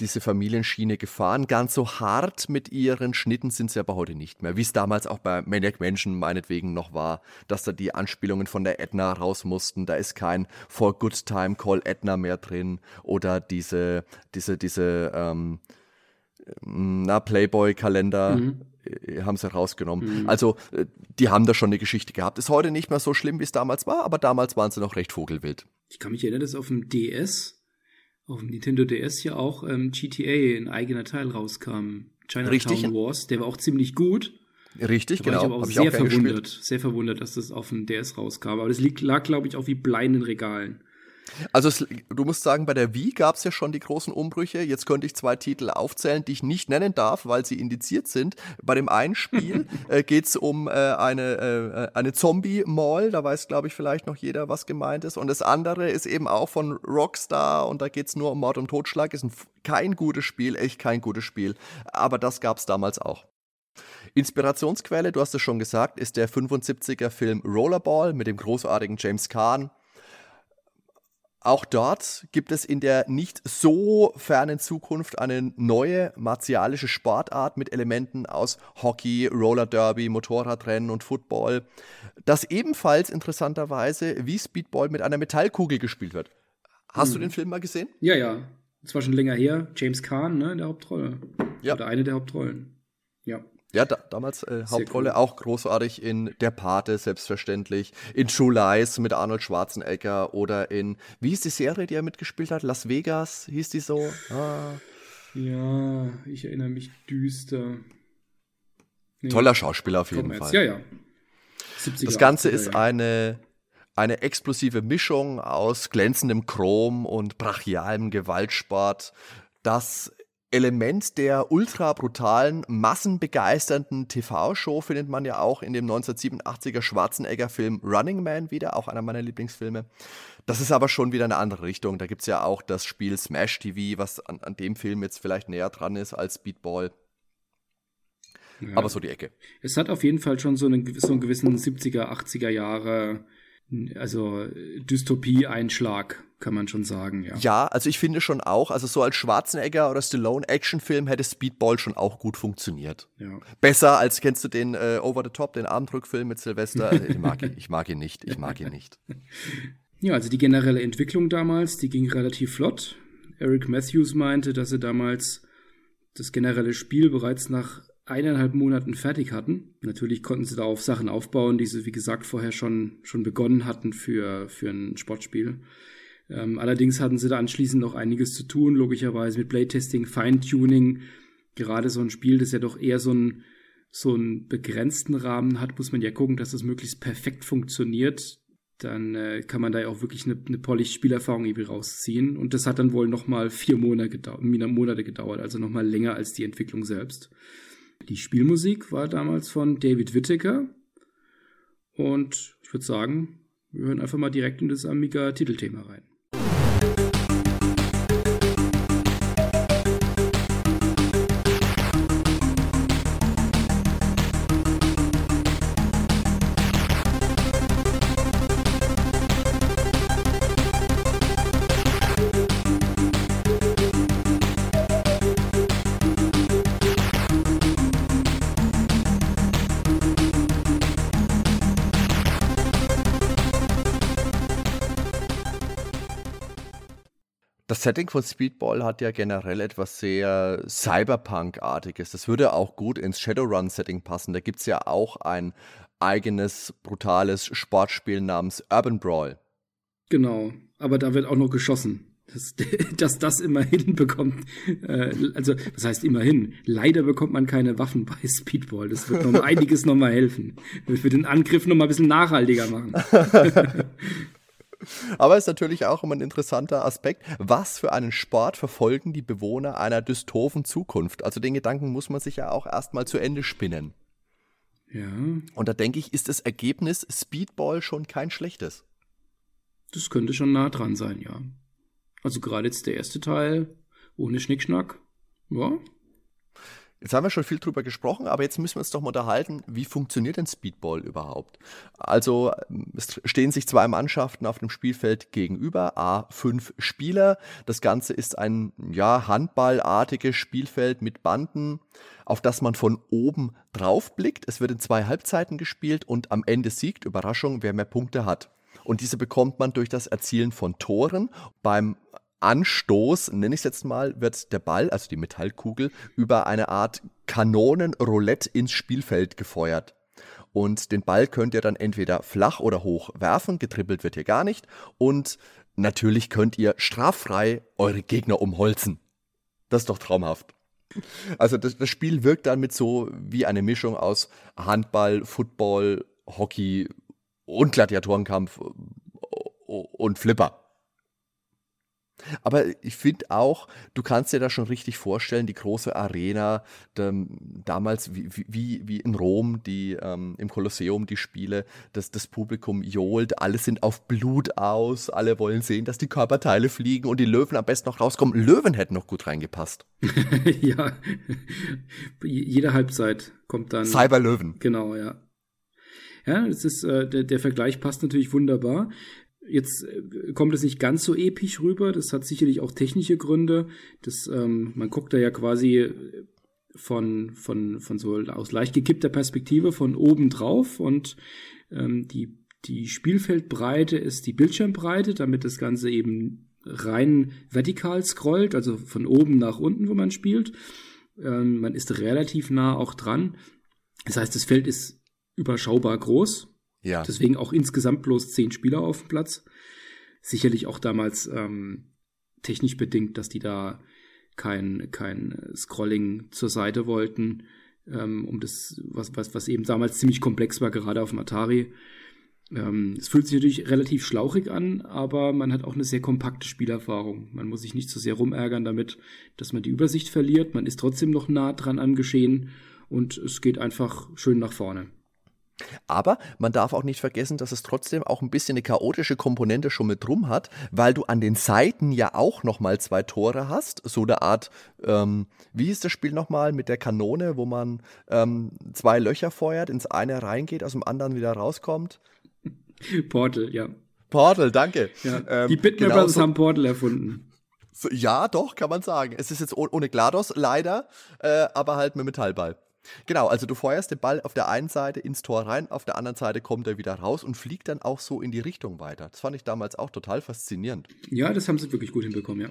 diese Familienschiene gefahren. Ganz so hart mit ihren Schnitten sind sie aber heute nicht mehr. Wie es damals auch bei Maniac Mansion meinetwegen noch war, dass da die Anspielungen von der Edna raus mussten. Da ist kein For Good Time Call Edna mehr drin. Oder diese, diese, diese, ähm, na, Playboy-Kalender mhm. haben sie rausgenommen. Mhm. Also, die haben da schon eine Geschichte gehabt. Ist heute nicht mehr so schlimm, wie es damals war, aber damals waren sie noch recht vogelwild. Ich kann mich erinnern, dass auf dem D S, auf dem Nintendo D S ja auch ähm, G T A, ein eigener Teil, rauskam. Chinatown Wars, der war auch ziemlich gut. Richtig, da war genau. Ich aber auch Hab sehr ich auch verwundert, gespielt. sehr verwundert, dass das auf dem D S rauskam. Aber das liegt, lag, glaube ich, auch wie Blei in den Regalen. Also es, du musst sagen, bei der Wii gab es ja schon die großen Umbrüche. Jetzt könnte ich zwei Titel aufzählen, die ich nicht nennen darf, weil sie indiziert sind. Bei dem einen Spiel äh, geht es um äh, eine, äh, eine Zombie-Mall. Da weiß, glaube ich, vielleicht noch jeder, was gemeint ist. Und das andere ist eben auch von Rockstar. Und da geht es nur um Mord und Totschlag. Ist ein, kein gutes Spiel, echt kein gutes Spiel. Aber das gab es damals auch. Inspirationsquelle, du hast es schon gesagt, ist der fünfundsiebziger Film Rollerball mit dem großartigen James Caan. Auch dort gibt es in der nicht so fernen Zukunft eine neue martialische Sportart mit Elementen aus Hockey, Roller Derby, Motorradrennen und Football, das ebenfalls interessanterweise wie Speedball mit einer Metallkugel gespielt wird. Hast hm. du den Film mal gesehen? Ja, ja. Das war schon länger her. James Caan, ne, in der Hauptrolle. Ja. Oder eine der Hauptrollen. Ja. Ja, da, damals äh, Hauptrolle cool. Auch großartig in Der Pate, selbstverständlich, in True Lies mit Arnold Schwarzenegger oder in, wie hieß die Serie, die er mitgespielt hat? Las Vegas, hieß die so? Ah. Ja, ich erinnere mich düster. Nee. Toller Schauspieler auf jeden Komm, Fall. Ja, ja. siebziger, das Ganze achtziger, ist eine, eine explosive Mischung aus glänzendem Chrom und brachialem Gewaltsport, das Element der ultra brutalen, massenbegeisternden T V-Show findet man ja auch in dem neunzehnhundertsiebenundachtziger Schwarzenegger-Film Running Man wieder, auch einer meiner Lieblingsfilme. Das ist aber schon wieder eine andere Richtung. Da gibt es ja auch das Spiel Smash T V, was an, an dem Film jetzt vielleicht näher dran ist als Speedball. Ja. Aber so die Ecke. Es hat auf jeden Fall schon so einen, so einen gewissen siebziger, achtziger Jahre, also Dystopie-Einschlag, kann man schon sagen, ja. Ja, also ich finde schon auch, also so als Schwarzenegger oder Stallone-Actionfilm hätte Speedball schon auch gut funktioniert. Ja. Besser als, kennst du den äh, Over the Top, den Armdrückfilm mit Silvester? Ich mag ihn, ich mag ihn nicht, ich mag ihn nicht. Ja, also die generelle Entwicklung damals, die ging relativ flott. Eric Matthews meinte, dass sie damals das generelle Spiel bereits nach eineinhalb Monaten fertig hatten. Natürlich konnten sie da auf Sachen aufbauen, die sie, wie gesagt, vorher schon, schon begonnen hatten für, für ein Sportspiel. Ähm, allerdings hatten sie da anschließend noch einiges zu tun, logischerweise mit Playtesting, Feintuning. Gerade so ein Spiel, das ja doch eher so, ein, so einen begrenzten Rahmen hat, muss man ja gucken, dass das möglichst perfekt funktioniert. Dann äh, kann man da ja auch wirklich eine, eine Polish-Spielerfahrung irgendwie rausziehen. Und das hat dann wohl nochmal vier Monate gedauert, Monate gedauert, also nochmal länger als die Entwicklung selbst. Die Spielmusik war damals von David Whittaker. Und ich würde sagen, wir hören einfach mal direkt in das Amiga-Titelthema rein. Das Setting von Speedball hat ja generell etwas sehr Cyberpunk-artiges. Das würde auch gut ins Shadowrun-Setting passen. Da gibt es ja auch ein eigenes, brutales Sportspiel namens Urban Brawl. Genau, aber da wird auch noch geschossen. Dass, dass das immerhin bekommt, äh, also das heißt immerhin, leider bekommt man keine Waffen bei Speedball. Das wird noch einiges nochmal helfen. Das wird den Angriff nochmal ein bisschen nachhaltiger machen. Aber ist natürlich auch immer ein interessanter Aspekt, was für einen Sport verfolgen die Bewohner einer dystopen Zukunft? Also den Gedanken muss man sich ja auch erstmal zu Ende spinnen. Ja. Und da denke ich, ist das Ergebnis Speedball schon kein schlechtes. Das könnte schon nah dran sein, ja. Also gerade jetzt der erste Teil, ohne Schnickschnack, ja. Jetzt haben wir schon viel drüber gesprochen, aber jetzt müssen wir uns doch mal unterhalten, wie funktioniert denn Speedball überhaupt? Also es stehen sich zwei Mannschaften auf dem Spielfeld gegenüber, a fünf Spieler. Das Ganze ist ein ja, handballartiges Spielfeld mit Banden, auf das man von oben drauf blickt. Es wird in zwei Halbzeiten gespielt und am Ende siegt, Überraschung, wer mehr Punkte hat. Und diese bekommt man durch das Erzielen von Toren. Beim Anstoß, nenne ich es jetzt mal, wird der Ball, also die Metallkugel, über eine Art Kanonenroulette ins Spielfeld gefeuert. Und den Ball könnt ihr dann entweder flach oder hoch werfen, getrippelt wird hier gar nicht. Und natürlich könnt ihr straffrei eure Gegner umholzen. Das ist doch traumhaft. Also das, das Spiel wirkt dann mit so wie eine Mischung aus Handball, Football, Hockey und Gladiatorenkampf und Flipper. Aber ich finde auch, du kannst dir da schon richtig vorstellen, die große Arena, damals wie, wie, wie in Rom, die ähm, im Kolosseum die Spiele, das, das Publikum johlt, alle sind auf Blut aus, alle wollen sehen, dass die Körperteile fliegen und die Löwen am besten noch rauskommen. Löwen hätten noch gut reingepasst. Ja, jede Halbzeit kommt dann Cyberlöwen. Genau, ja. Ja, das ist, äh, der, der Vergleich passt natürlich wunderbar. Jetzt kommt es nicht ganz so episch rüber. Das hat sicherlich auch technische Gründe. Das, ähm, man guckt da ja quasi von, von, von so aus leicht gekippter Perspektive von oben drauf, und ähm, die, die Spielfeldbreite ist die Bildschirmbreite, damit das Ganze eben rein vertikal scrollt, also von oben nach unten, wo man spielt. Ähm, man ist relativ nah auch dran. Das heißt, das Feld ist überschaubar groß. Ja. Deswegen auch insgesamt bloß zehn Spieler auf dem Platz. Sicherlich auch damals ähm, technisch bedingt, dass die da kein, kein Scrolling zur Seite wollten, ähm, um das, was, was, was eben damals ziemlich komplex war, gerade auf dem Atari. Ähm, es fühlt sich natürlich relativ schlauchig an, aber man hat auch eine sehr kompakte Spielerfahrung. Man muss sich nicht so sehr rumärgern damit, dass man die Übersicht verliert. Man ist trotzdem noch nah dran am Geschehen und es geht einfach schön nach vorne. Aber man darf auch nicht vergessen, dass es trotzdem auch ein bisschen eine chaotische Komponente schon mit drum hat, weil du an den Seiten ja auch nochmal zwei Tore hast, so eine Art, ähm, wie hieß das Spiel nochmal, mit der Kanone, wo man ähm, zwei Löcher feuert, ins eine reingeht, aus dem anderen wieder rauskommt. Portal, ja. Portal, danke. Ja, ähm, die Bitmap Brothers genau haben Portal erfunden. So, ja, doch, kann man sagen. Es ist jetzt ohne GLaDOS, leider, äh, aber halt mit Metallball. Genau, also du feuerst den Ball auf der einen Seite ins Tor rein, auf der anderen Seite kommt er wieder raus und fliegt dann auch so in die Richtung weiter. Das fand ich damals auch total faszinierend. Ja, das haben sie wirklich gut hinbekommen, ja.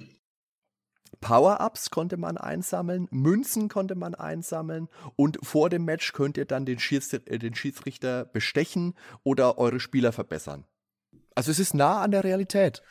Power-Ups konnte man einsammeln, Münzen konnte man einsammeln und vor dem Match könnt ihr dann den Schiedsrichter, den Schiedsrichter bestechen oder eure Spieler verbessern. Also es ist nah an der Realität.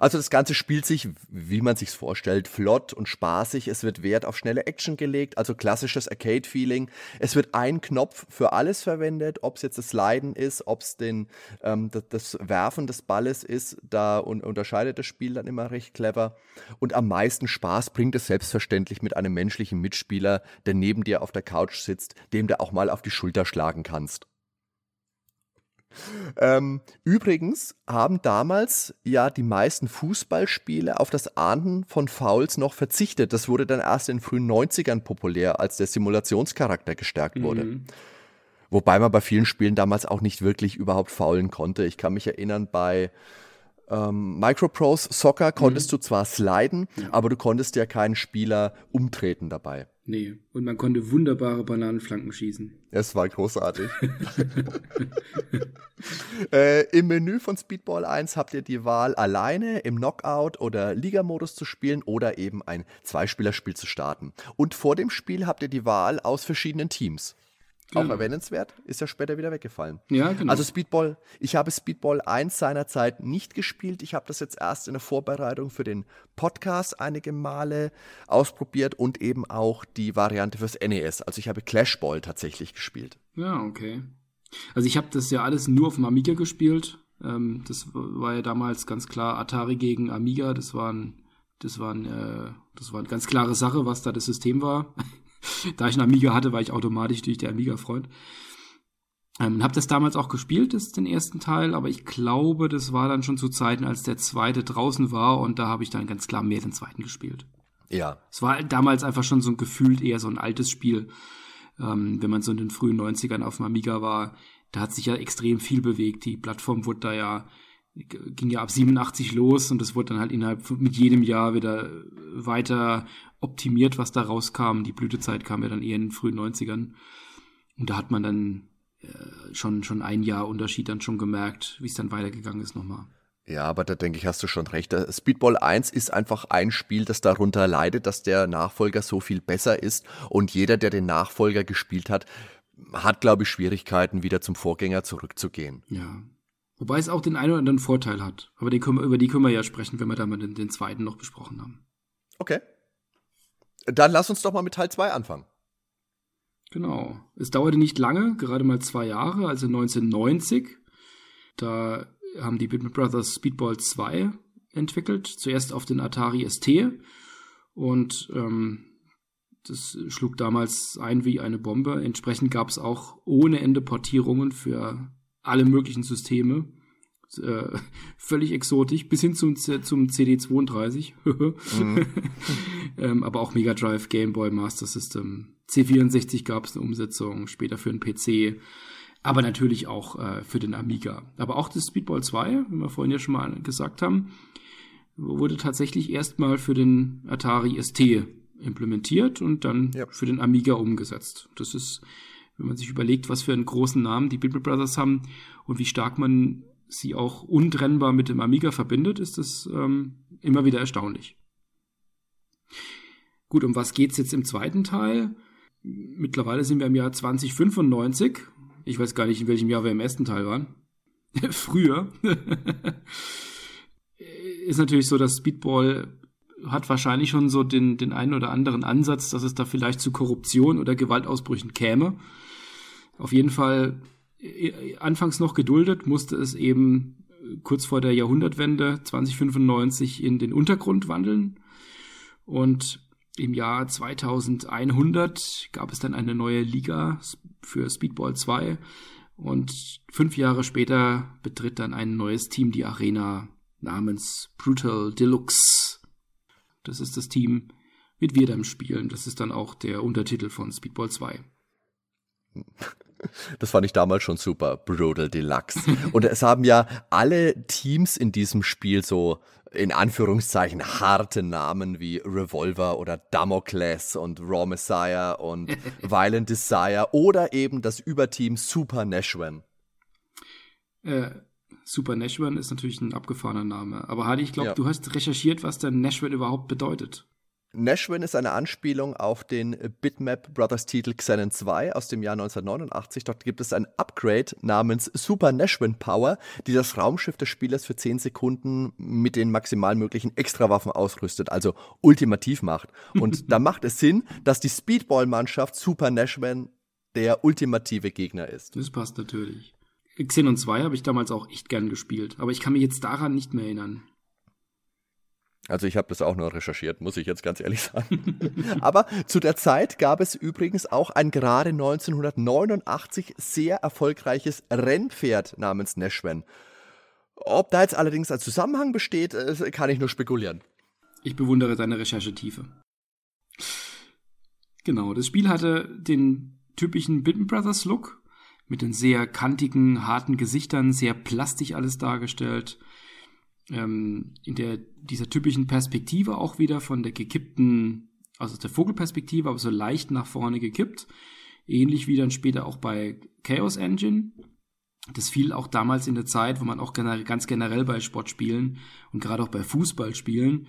Also das Ganze spielt sich, wie man sich's vorstellt, flott und spaßig. Es wird Wert auf schnelle Action gelegt, also klassisches Arcade-Feeling. Es wird ein Knopf für alles verwendet, ob es jetzt das Sliden ist, ob es den, ähm, das, das Werfen des Balles ist. Da un- unterscheidet das Spiel dann immer recht clever. Und am meisten Spaß bringt es selbstverständlich mit einem menschlichen Mitspieler, der neben dir auf der Couch sitzt, dem du auch mal auf die Schulter schlagen kannst. Ähm, übrigens haben damals ja die meisten Fußballspiele auf das Ahnden von Fouls noch verzichtet. Das wurde dann erst in den frühen neunzigern populär, als der Simulationscharakter gestärkt wurde. Mhm. Wobei man bei vielen Spielen damals auch nicht wirklich überhaupt foulen konnte. Ich kann mich erinnern, bei ähm, Microprose Soccer konntest mhm. du zwar sliden, ja. aber du konntest ja keinen Spieler umtreten dabei. Nee, und man konnte wunderbare Bananenflanken schießen. Es war großartig. äh, Im Menü von Speedball eins habt ihr die Wahl, alleine im Knockout- oder Liga-Modus zu spielen oder eben ein Zweispielerspiel zu starten. Und vor dem Spiel habt ihr die Wahl aus verschiedenen Teams. Auch ja. erwähnenswert, ist ja später wieder weggefallen. Ja, genau. Also Speedball, ich habe Speedball eins seinerzeit nicht gespielt. Ich habe das jetzt erst in der Vorbereitung für den Podcast einige Male ausprobiert und eben auch die Variante fürs N E S. Also ich habe Clashball tatsächlich gespielt. Ja, okay. Also ich habe das ja alles nur auf dem Amiga gespielt. Ähm, das war ja damals ganz klar Atari gegen Amiga. Das war ein, das war ein, äh, das war eine ganz klare Sache, was da das System war. Da ich einen Amiga hatte, war ich automatisch durch der Amiga-Freund. Ähm, hab das damals auch gespielt, das, den ersten Teil, aber ich glaube, das war dann schon zu Zeiten, als der zweite draußen war, und da habe ich dann ganz klar mehr den zweiten gespielt. Ja. Es war damals einfach schon so ein gefühlt eher so ein altes Spiel. Ähm, wenn man so in den frühen neunzigern auf dem Amiga war, da hat sich ja extrem viel bewegt. Die Plattform wurde da ja, ging ja ab siebenundachtzig los, und das wurde dann halt innerhalb von, mit jedem Jahr wieder weiter optimiert, was da rauskam. Die Blütezeit kam ja dann eher in den frühen neunzigern. Und da hat man dann äh, schon, schon ein Jahr Unterschied dann schon gemerkt, wie es dann weitergegangen ist nochmal. Ja, aber da denke ich, hast du schon recht. Speedball eins ist einfach ein Spiel, das darunter leidet, dass der Nachfolger so viel besser ist. Und jeder, der den Nachfolger gespielt hat, hat, glaube ich, Schwierigkeiten, wieder zum Vorgänger zurückzugehen. Ja. Wobei es auch den einen oder anderen Vorteil hat. Aber den können wir, über die können wir ja sprechen, wenn wir da mal den, den zweiten noch besprochen haben. Okay. Dann lass uns doch mal mit Teil zwei anfangen. Genau. Es dauerte nicht lange, gerade mal zwei Jahre, also neunzehnhundertneunzig. Da haben die Bitmap Brothers Speedball zwei entwickelt. Zuerst auf den Atari S T. Und ähm, das schlug damals ein wie eine Bombe. Entsprechend gab es auch ohne Ende Portierungen für alle möglichen Systeme, äh, völlig exotisch, bis hin zum, zum C D zweiunddreißig, mhm. ähm, aber auch Mega Drive, Game Boy, Master System, C vierundsechzig gab es eine Umsetzung, später für den P C, aber natürlich auch äh, für den Amiga. Aber auch das Speedball zwei, wie wir vorhin ja schon mal gesagt haben, wurde tatsächlich erstmal für den Atari S T implementiert und dann ja. für den Amiga umgesetzt. Das ist, wenn man sich überlegt, was für einen großen Namen die Bitmap Brothers haben und wie stark man sie auch untrennbar mit dem Amiga verbindet, ist das ähm, immer wieder erstaunlich. Gut, um was geht's jetzt im zweiten Teil? Mittlerweile sind wir im Jahr zwanzig fünfundneunzig. Ich weiß gar nicht, in welchem Jahr wir im ersten Teil waren. Früher. Ist natürlich so, dass Speedball hat wahrscheinlich schon so den, den einen oder anderen Ansatz, dass es da vielleicht zu Korruption oder Gewaltausbrüchen käme. Auf jeden Fall anfangs noch geduldet, musste es eben kurz vor der Jahrhundertwende zwanzig fünfundneunzig in den Untergrund wandeln. Und im Jahr zweitausendeinhundert gab es dann eine neue Liga für Speedball zwei und fünf Jahre später betritt dann ein neues Team die Arena namens Brutal Deluxe. Das ist das Team, mit wir dann spielen. Das ist dann auch der Untertitel von Speedball zwei. Das fand ich damals schon super, Brutal Deluxe. Und es haben ja alle Teams in diesem Spiel so in Anführungszeichen harte Namen wie Revolver oder Damocles und Raw Messiah und Violent Desire oder eben das Überteam Super Nashwan. Äh, Super Nashwan ist natürlich ein abgefahrener Name. Aber Hardy, ich glaube, ja. du hast recherchiert, was der Nashwan überhaupt bedeutet. Nashwan ist eine Anspielung auf den Bitmap Brothers Titel Xenon zwei aus dem Jahr neunzehnhundertneunundachtzig. Dort gibt es ein Upgrade namens Super Nashwan Power, die das Raumschiff des Spielers für zehn Sekunden mit den maximal möglichen Extrawaffen ausrüstet, also ultimativ macht. Und da macht es Sinn, dass die Speedball-Mannschaft Super Nashwan der ultimative Gegner ist. Das passt natürlich. Xenon zwei habe ich damals auch echt gern gespielt, aber ich kann mich jetzt daran nicht mehr erinnern. Also ich habe das auch nur recherchiert, muss ich jetzt ganz ehrlich sagen. Aber zu der Zeit gab es übrigens auch ein gerade neunzehnhundertneunundachtzig sehr erfolgreiches Rennpferd namens Nashwan. Ob da jetzt allerdings ein Zusammenhang besteht, kann ich nur spekulieren. Ich bewundere deine Recherchetiefe. Genau, das Spiel hatte den typischen Bitmap Brothers Look mit den sehr kantigen, harten Gesichtern, sehr plastisch alles dargestellt. in der dieser typischen Perspektive auch wieder von der gekippten, also aus der Vogelperspektive, aber so leicht nach vorne gekippt. Ähnlich wie dann später auch bei Chaos Engine. Das fiel auch damals in der Zeit, wo man auch ganz generell bei Sportspielen und gerade auch bei Fußballspielen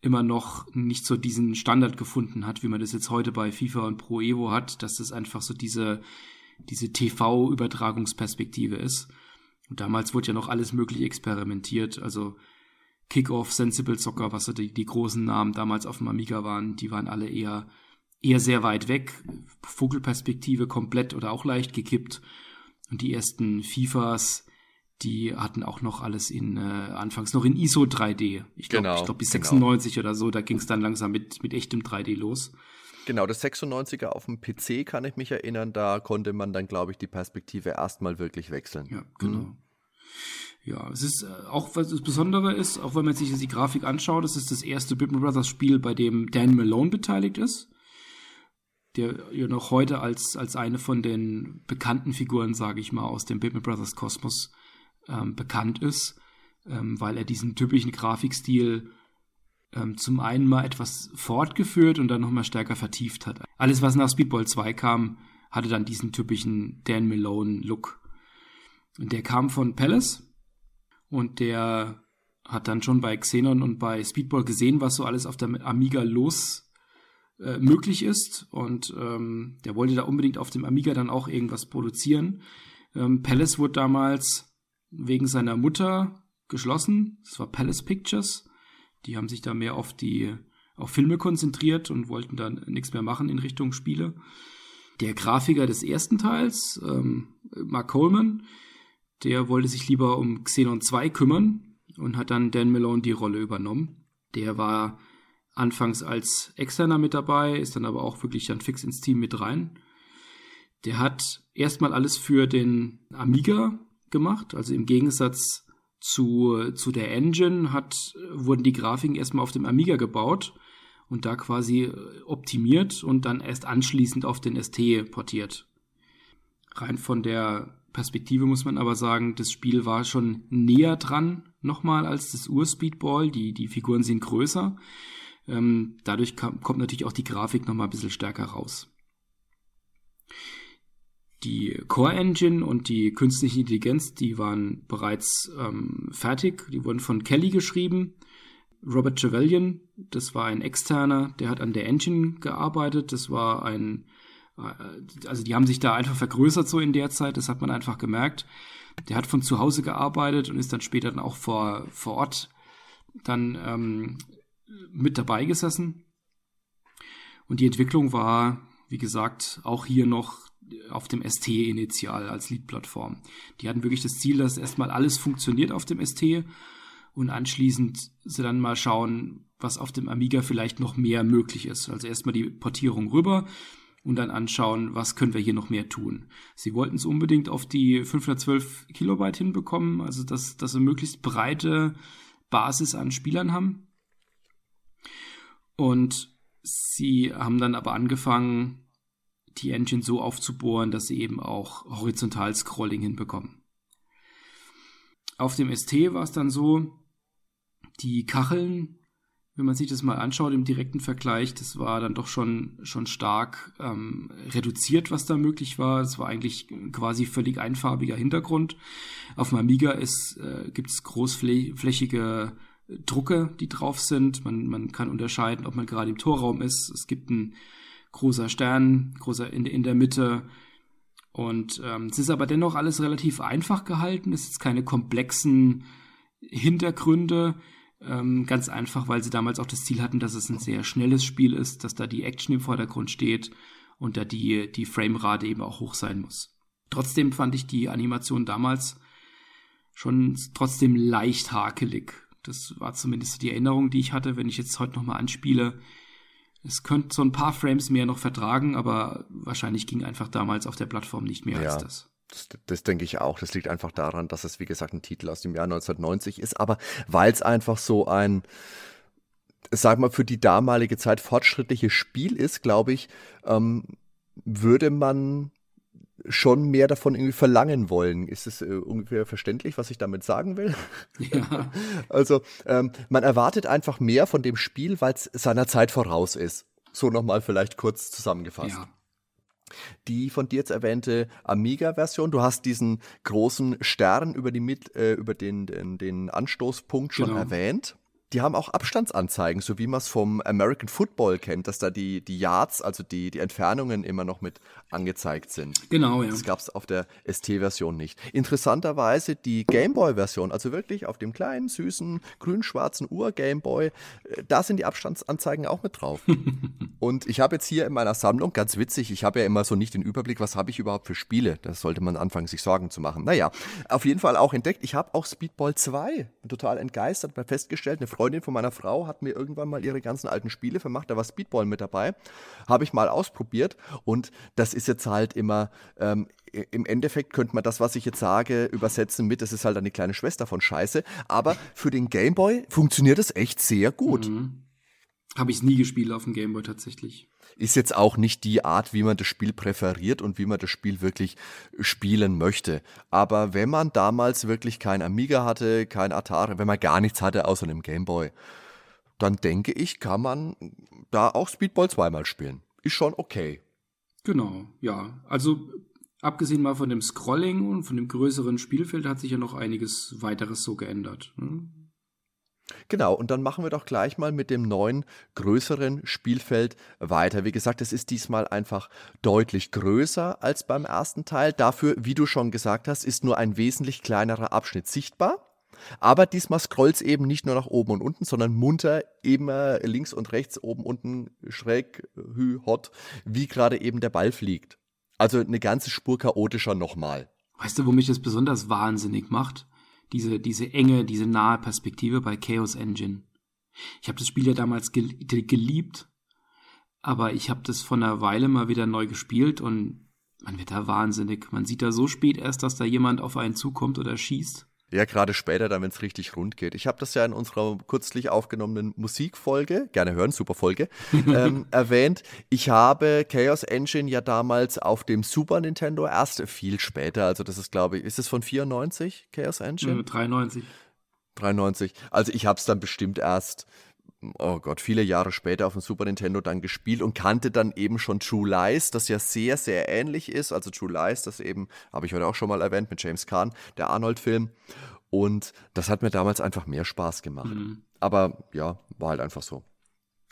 immer noch nicht so diesen Standard gefunden hat, wie man das jetzt heute bei FIFA und Pro Evo hat, dass das einfach so diese, diese T V-Übertragungsperspektive ist. Und damals wurde ja noch alles mögliche experimentiert, also Kickoff, Sensible Soccer, was so die, die großen Namen damals auf dem Amiga waren, die waren alle eher, eher sehr weit weg, Vogelperspektive komplett oder auch leicht gekippt. Und die ersten FIFAs, die hatten auch noch alles in, äh, anfangs noch in I S O drei D. Ich glaube, genau, ich glaub, bis genau. sechsundneunzig oder so, da ging es dann langsam mit, mit echtem drei D los. Genau, das sechsundneunziger auf dem P C kann ich mich erinnern, da konnte man dann, glaube ich, die Perspektive erstmal wirklich wechseln. Ja, genau. Mhm. Ja, es ist auch, was das Besondere ist, auch wenn man sich jetzt die Grafik anschaut, es ist das erste Bitmap Brothers Spiel, bei dem Dan Malone beteiligt ist, der ja noch heute als, als eine von den bekannten Figuren, sage ich mal, aus dem Bitmap Brothers Kosmos ähm, bekannt ist, ähm, weil er diesen typischen Grafikstil zum einen mal etwas fortgeführt und dann nochmal stärker vertieft hat. Alles, was nach Speedball zwei kam, hatte dann diesen typischen Dan Malone-Look. Und der kam von Palace und der hat dann schon bei Xenon und bei Speedball gesehen, was so alles auf der Amiga los äh, möglich ist. Und ähm, der wollte da unbedingt auf dem Amiga dann auch irgendwas produzieren. Ähm, Palace wurde damals wegen seiner Mutter geschlossen. Das war Palace Pictures. Die haben sich da mehr auf die auf Filme konzentriert und wollten dann nichts mehr machen in Richtung Spiele. Der Grafiker des ersten Teils, ähm, Mark Coleman, der wollte sich lieber um Xenon zwei kümmern und hat dann Dan Malone die Rolle übernommen. Der war anfangs als Externer mit dabei, ist dann aber auch wirklich dann fix ins Team mit rein. Der hat erstmal alles für den Amiga gemacht, also im Gegensatz Zu, zu der Engine hat, wurden die Grafiken erstmal auf dem Amiga gebaut und da quasi optimiert und dann erst anschließend auf den S T portiert. Rein von der Perspektive muss man aber sagen, das Spiel war schon näher dran nochmal als das Ur-Speedball. Die, die Figuren sind größer. Ähm, dadurch kam, kommt natürlich auch die Grafik nochmal ein bisschen stärker raus. Die Core-Engine und die künstliche Intelligenz, die waren bereits ähm, fertig. Die wurden von Kelly geschrieben. Robert Trevelyan, das war ein Externer, der hat an der Engine gearbeitet. Das war ein, also die haben sich da einfach vergrößert so in der Zeit, das hat man einfach gemerkt. Der hat von zu Hause gearbeitet und ist dann später dann auch vor, vor Ort dann ähm, mit dabei gesessen. Und die Entwicklung war, wie gesagt, auch hier noch auf dem S T initial als Lead-Plattform. Die hatten wirklich das Ziel, dass erstmal alles funktioniert auf dem S T und anschließend sie dann mal schauen, was auf dem Amiga vielleicht noch mehr möglich ist. Also erstmal die Portierung rüber und dann anschauen, was können wir hier noch mehr tun. Sie wollten es unbedingt auf die fünfhundertzwölf Kilobyte hinbekommen, also dass, dass sie möglichst breite Basis an Spielern haben. Und sie haben dann aber angefangen, die Engine so aufzubohren, dass sie eben auch horizontal Scrolling hinbekommen. Auf dem S T war es dann so, die Kacheln, wenn man sich das mal anschaut im direkten Vergleich, das war dann doch schon, schon stark ähm, reduziert, was da möglich war. Es war eigentlich quasi völlig einfarbiger Hintergrund. Auf dem Amiga äh, gibt es großflächige Drucke, die drauf sind. Man, man kann unterscheiden, ob man gerade im Torraum ist. Es gibt ein großer Stern, großer in, in der Mitte. Und ähm, es ist aber dennoch alles relativ einfach gehalten. Es ist keine komplexen Hintergründe. Ähm, ganz einfach, weil sie damals auch das Ziel hatten, dass es ein sehr schnelles Spiel ist, dass da die Action im Vordergrund steht und da die, die Framerate eben auch hoch sein muss. Trotzdem fand ich die Animation damals schon trotzdem leicht hakelig. Das war zumindest die Erinnerung, die ich hatte, wenn ich jetzt heute nochmal anspiele. Es könnte so ein paar Frames mehr noch vertragen, aber wahrscheinlich ging einfach damals auf der Plattform nicht mehr ja, als das. das. Das denke ich auch. Das liegt einfach daran, dass es, wie gesagt, ein Titel aus dem Jahr neunzehnhundertneunzig ist, aber weil es einfach so ein, sag mal, für die damalige Zeit fortschrittliches Spiel ist, glaube ich, ähm, würde man schon mehr davon irgendwie verlangen wollen. Ist es äh, ungefähr verständlich, was ich damit sagen will? Ja. Also ähm, man erwartet einfach mehr von dem Spiel, weil es seiner Zeit voraus ist. So nochmal vielleicht kurz zusammengefasst. Ja. Die von dir jetzt erwähnte Amiga-Version, du hast diesen großen Stern über, die Mit- äh, über den, den, den Anstoßpunkt schon genau. erwähnt. Die haben auch Abstandsanzeigen, so wie man es vom American Football kennt, dass da die, die Yards, also die, die Entfernungen immer noch mit angezeigt sind. Genau, ja. Das gab es auf der S T-Version nicht. Interessanterweise die Gameboy-Version, also wirklich auf dem kleinen, süßen, grün-schwarzen Ur-Gameboy, da sind die Abstandsanzeigen auch mit drauf. Und ich habe jetzt hier in meiner Sammlung, ganz witzig, ich habe ja immer so nicht den Überblick, was habe ich überhaupt für Spiele. Das sollte man anfangen, sich Sorgen zu machen. Naja, auf jeden Fall auch entdeckt, ich habe auch Speedball zwei, total entgeistert, mal festgestellt, eine Freundin von meiner Frau hat mir irgendwann mal ihre ganzen alten Spiele vermacht, da war Speedball mit dabei, habe ich mal ausprobiert und das ist jetzt halt immer, ähm, im Endeffekt könnte man das, was ich jetzt sage, übersetzen mit, das ist halt eine kleine Schwester von Scheiße, aber für den Gameboy funktioniert das echt sehr gut. Mhm. Habe ich nie gespielt auf dem Gameboy tatsächlich. Ist jetzt auch nicht die Art, wie man das Spiel präferiert und wie man das Spiel wirklich spielen möchte. Aber wenn man damals wirklich kein Amiga hatte, kein Atari, wenn man gar nichts hatte außer einem Gameboy, dann denke ich, kann man da auch Speedball zweimal spielen. Ist schon okay. Genau, ja. Also abgesehen mal von dem Scrolling und von dem größeren Spielfeld hat sich ja noch einiges weiteres so geändert. Hm? Genau, und dann machen wir doch gleich mal mit dem neuen, größeren Spielfeld weiter. Wie gesagt, es ist diesmal einfach deutlich größer als beim ersten Teil. Dafür, wie du schon gesagt hast, ist nur ein wesentlich kleinerer Abschnitt sichtbar. Aber diesmal scrollt es eben nicht nur nach oben und unten, sondern munter immer links und rechts, oben, unten, schräg, hü, hot, wie gerade eben der Ball fliegt. Also eine ganze Spur chaotischer nochmal. Weißt du, wo mich das besonders wahnsinnig macht? Diese, diese enge, diese nahe Perspektive bei Chaos Engine. Ich habe das Spiel ja damals gel- geliebt, aber ich habe das vor einer Weile mal wieder neu gespielt und man wird da wahnsinnig. Man sieht da so spät erst, dass da jemand auf einen zukommt oder schießt. Ja, gerade später dann, wenn es richtig rund geht. Ich habe das ja in unserer kürzlich aufgenommenen Musikfolge, gerne hören, super Folge, ähm, erwähnt. Ich habe Chaos Engine ja damals auf dem Super Nintendo erst viel später, also das ist, glaube ich, ist es von vierundneunzig, Chaos Engine? dreiundneunzig. dreiundneunzig, also ich habe es dann bestimmt erst, oh Gott, viele Jahre später auf dem Super Nintendo dann gespielt und kannte dann eben schon True Lies, das ja sehr, sehr ähnlich ist. Also True Lies, das eben, habe ich heute auch schon mal erwähnt, mit James Caan, der Arnold-Film. Und das hat mir damals einfach mehr Spaß gemacht. Mhm. Aber ja, war halt einfach so.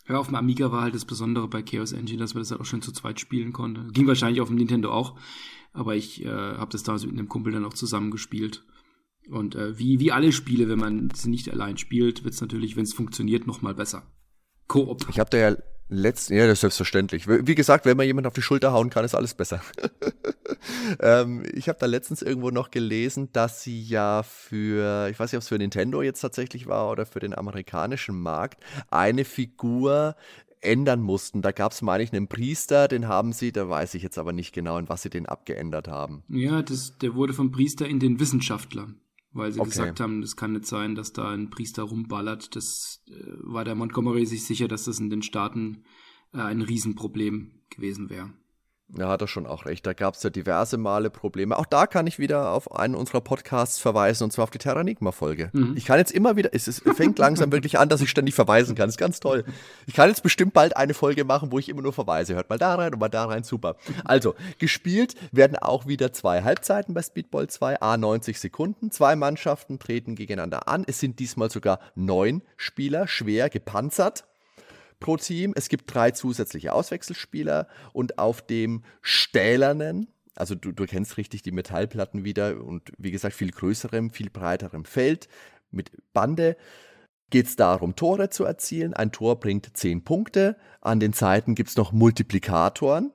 Ja, auf dem Amiga war halt das Besondere bei Chaos Engine, dass man das halt auch schön zu zweit spielen konnte. Ging wahrscheinlich auf dem Nintendo auch, aber ich äh, habe das damals mit einem Kumpel dann auch zusammengespielt. Und äh, wie, wie alle Spiele, wenn man sie nicht allein spielt, wird es natürlich, wenn es funktioniert, noch mal besser. Koop. Ich habe da ja letztens, ja, das ist selbstverständlich. Wie gesagt, wenn man jemanden auf die Schulter hauen kann, ist alles besser. ähm, ich habe da letztens irgendwo noch gelesen, dass sie ja für, ich weiß nicht, ob es für Nintendo jetzt tatsächlich war oder für den amerikanischen Markt, eine Figur ändern mussten. Da gab es, meine ich, einen Priester, den haben sie, da weiß ich jetzt aber nicht genau, in was sie den abgeändert haben. Ja, das, der wurde vom Priester in den Wissenschaftler. Weil sie okay. gesagt haben, das kann nicht sein, dass da ein Priester rumballert. Das äh, war der Montgomery sich sicher, dass das in den Staaten äh, ein Riesenproblem gewesen wäre. Ja, hat er schon auch recht. Da gab es ja diverse Male Probleme. Auch da kann ich wieder auf einen unserer Podcasts verweisen, und zwar auf die Terranigma-Folge. Mhm. Ich kann jetzt immer wieder, es, es fängt langsam wirklich an, dass ich ständig verweisen kann. Das ist ganz toll. Ich kann jetzt bestimmt bald eine Folge machen, wo ich immer nur verweise. Hört mal da rein und mal da rein, super. Also, gespielt werden auch wieder zwei Halbzeiten bei Speedball zwei, à neunzig Sekunden. Zwei Mannschaften treten gegeneinander an. Es sind diesmal sogar neun Spieler, schwer gepanzert pro Team. Es gibt drei zusätzliche Auswechselspieler und auf dem stählernen, also du, du kennst richtig die Metallplatten wieder und wie gesagt viel größerem, viel breiterem Feld mit Bande, geht es darum, Tore zu erzielen. Ein Tor bringt zehn Punkte. An den Seiten gibt es noch Multiplikatoren,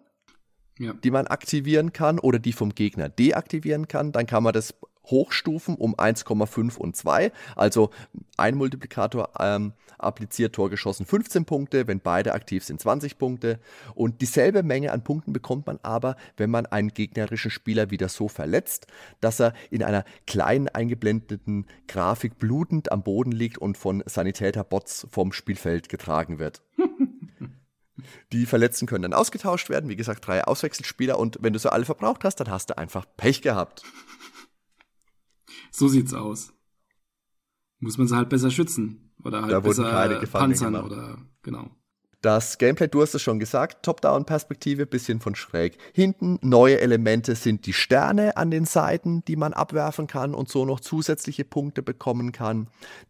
ja, die man aktivieren kann oder die vom Gegner deaktivieren kann. Dann kann man das hochstufen um eins Komma fünf und zwei. Also ein Multiplikator ähm, appliziert, Tor geschossen, fünfzehn Punkte. Wenn beide aktiv sind, zwanzig Punkte. Und dieselbe Menge an Punkten bekommt man aber, wenn man einen gegnerischen Spieler wieder so verletzt, dass er in einer kleinen eingeblendeten Grafik blutend am Boden liegt und von Sanitäterbots vom Spielfeld getragen wird. Die Verletzten können dann ausgetauscht werden. Wie gesagt, drei Auswechselspieler. Und wenn du so alle verbraucht hast, dann hast du einfach Pech gehabt. So sieht's aus. Muss man sie halt besser schützen. Oder halt da besser panzern gemacht. Oder genau. Das Gameplay, du hast es schon gesagt, Top-Down-Perspektive, bisschen von schräg hinten. Neue Elemente sind die Sterne an den Seiten, die man abwerfen kann und so noch zusätzliche Punkte bekommen kann.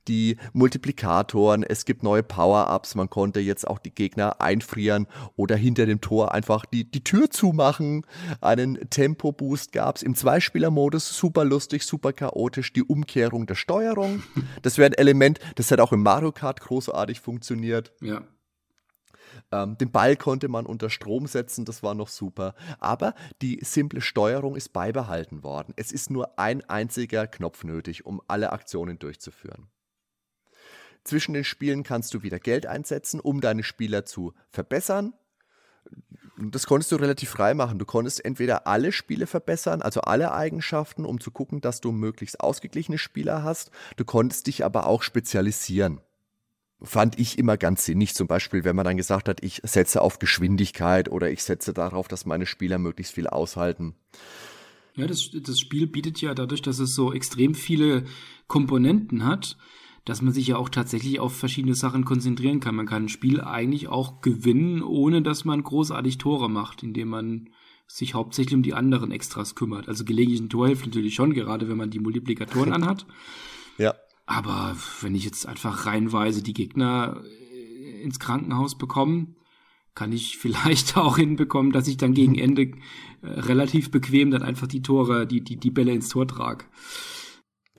Die Multiplikatoren, es gibt neue Power-Ups, man konnte jetzt auch die Gegner einfrieren oder hinter dem Tor einfach die, die Tür zumachen. Einen Tempo-Boost gab es im Zweispieler-Modus, super lustig, super chaotisch, die Umkehrung der Steuerung. Das wäre ein Element, das hat auch im Mario Kart großartig funktioniert. Ja. Ähm, den Ball konnte man unter Strom setzen, das war noch super. Aber die simple Steuerung ist beibehalten worden. Es ist nur ein einziger Knopf nötig, um alle Aktionen durchzuführen. Zwischen den Spielen kannst du wieder Geld einsetzen, um deine Spieler zu verbessern. Das konntest du relativ frei machen. Du konntest entweder alle Spiele verbessern, also alle Eigenschaften, um zu gucken, dass du möglichst ausgeglichene Spieler hast. Du konntest dich aber auch spezialisieren. Fand ich immer ganz sinnig, zum Beispiel, wenn man dann gesagt hat, ich setze auf Geschwindigkeit oder ich setze darauf, dass meine Spieler möglichst viel aushalten. Ja, das, das Spiel bietet ja dadurch, dass es so extrem viele Komponenten hat, dass man sich ja auch tatsächlich auf verschiedene Sachen konzentrieren kann. Man kann ein Spiel eigentlich auch gewinnen, ohne dass man großartig Tore macht, indem man sich hauptsächlich um die anderen Extras kümmert. Also gelegentlich ein Tor hilft natürlich schon, gerade wenn man die Multiplikatoren anhat. Ja. Aber wenn ich jetzt einfach reihenweise die Gegner ins Krankenhaus bekomme, kann ich vielleicht auch hinbekommen, dass ich dann gegen Ende relativ bequem dann einfach die Tore, die, die, die Bälle ins Tor trage.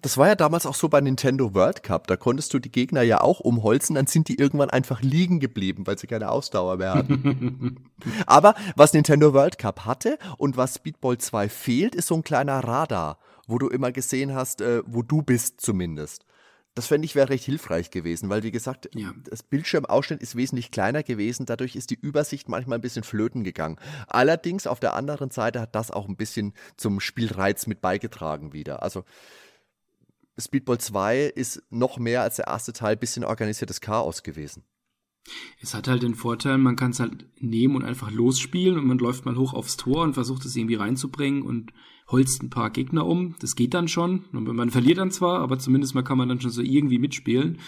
Das war ja damals auch so bei Nintendo World Cup. Da konntest du die Gegner ja auch umholzen, dann sind die irgendwann einfach liegen geblieben, weil sie keine Ausdauer mehr hatten. Aber was Nintendo World Cup hatte und was Speedball zwei fehlt, ist so ein kleiner Radar, wo du immer gesehen hast, äh, wo du bist zumindest. Das fände ich wäre recht hilfreich gewesen, weil wie gesagt, ja, das Bildschirmausschnitt ist wesentlich kleiner gewesen, dadurch ist die Übersicht manchmal ein bisschen flöten gegangen. Allerdings auf der anderen Seite hat das auch ein bisschen zum Spielreiz mit beigetragen wieder. Also Speedball zwei ist noch mehr als der erste Teil ein bisschen organisiertes Chaos gewesen. Es hat halt den Vorteil, man kann es halt nehmen und einfach losspielen und man läuft mal hoch aufs Tor und versucht es irgendwie reinzubringen und holst ein paar Gegner um. Das geht dann schon. Man verliert dann zwar, aber zumindest mal kann man dann schon so irgendwie mitspielen.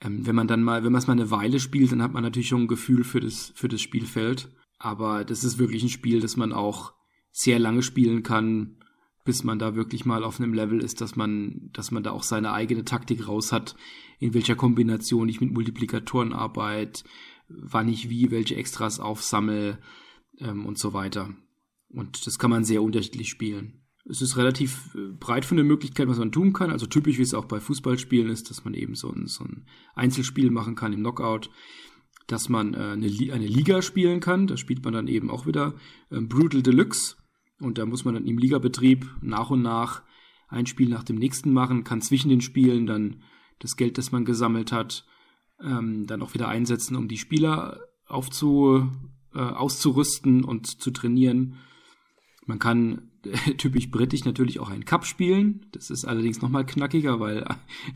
Ähm, wenn man dann mal, wenn man es mal eine Weile spielt, dann hat man natürlich schon ein Gefühl für das, für das Spielfeld. Aber das ist wirklich ein Spiel, das man auch sehr lange spielen kann, bis man da wirklich mal auf einem Level ist, dass man, dass man da auch seine eigene Taktik raus hat, in welcher Kombination ich mit Multiplikatoren arbeite, wann ich wie welche Extras aufsammle ähm, und so weiter. Und das kann man sehr unterschiedlich spielen. Es ist relativ breit von der Möglichkeit, was man tun kann. Also typisch, wie es auch bei Fußballspielen ist, dass man eben so ein, so ein Einzelspiel machen kann im Knockout, dass man äh, eine, eine Liga spielen kann. Da spielt man dann eben auch wieder äh, Brutal Deluxe. Und da muss man dann im Ligabetrieb nach und nach ein Spiel nach dem nächsten machen, kann zwischen den Spielen dann das Geld, das man gesammelt hat, ähm, dann auch wieder einsetzen, um die Spieler aufzu, äh, auszurüsten und zu trainieren. Man kann äh, typisch britisch natürlich auch einen Cup spielen. Das ist allerdings nochmal knackiger, weil äh,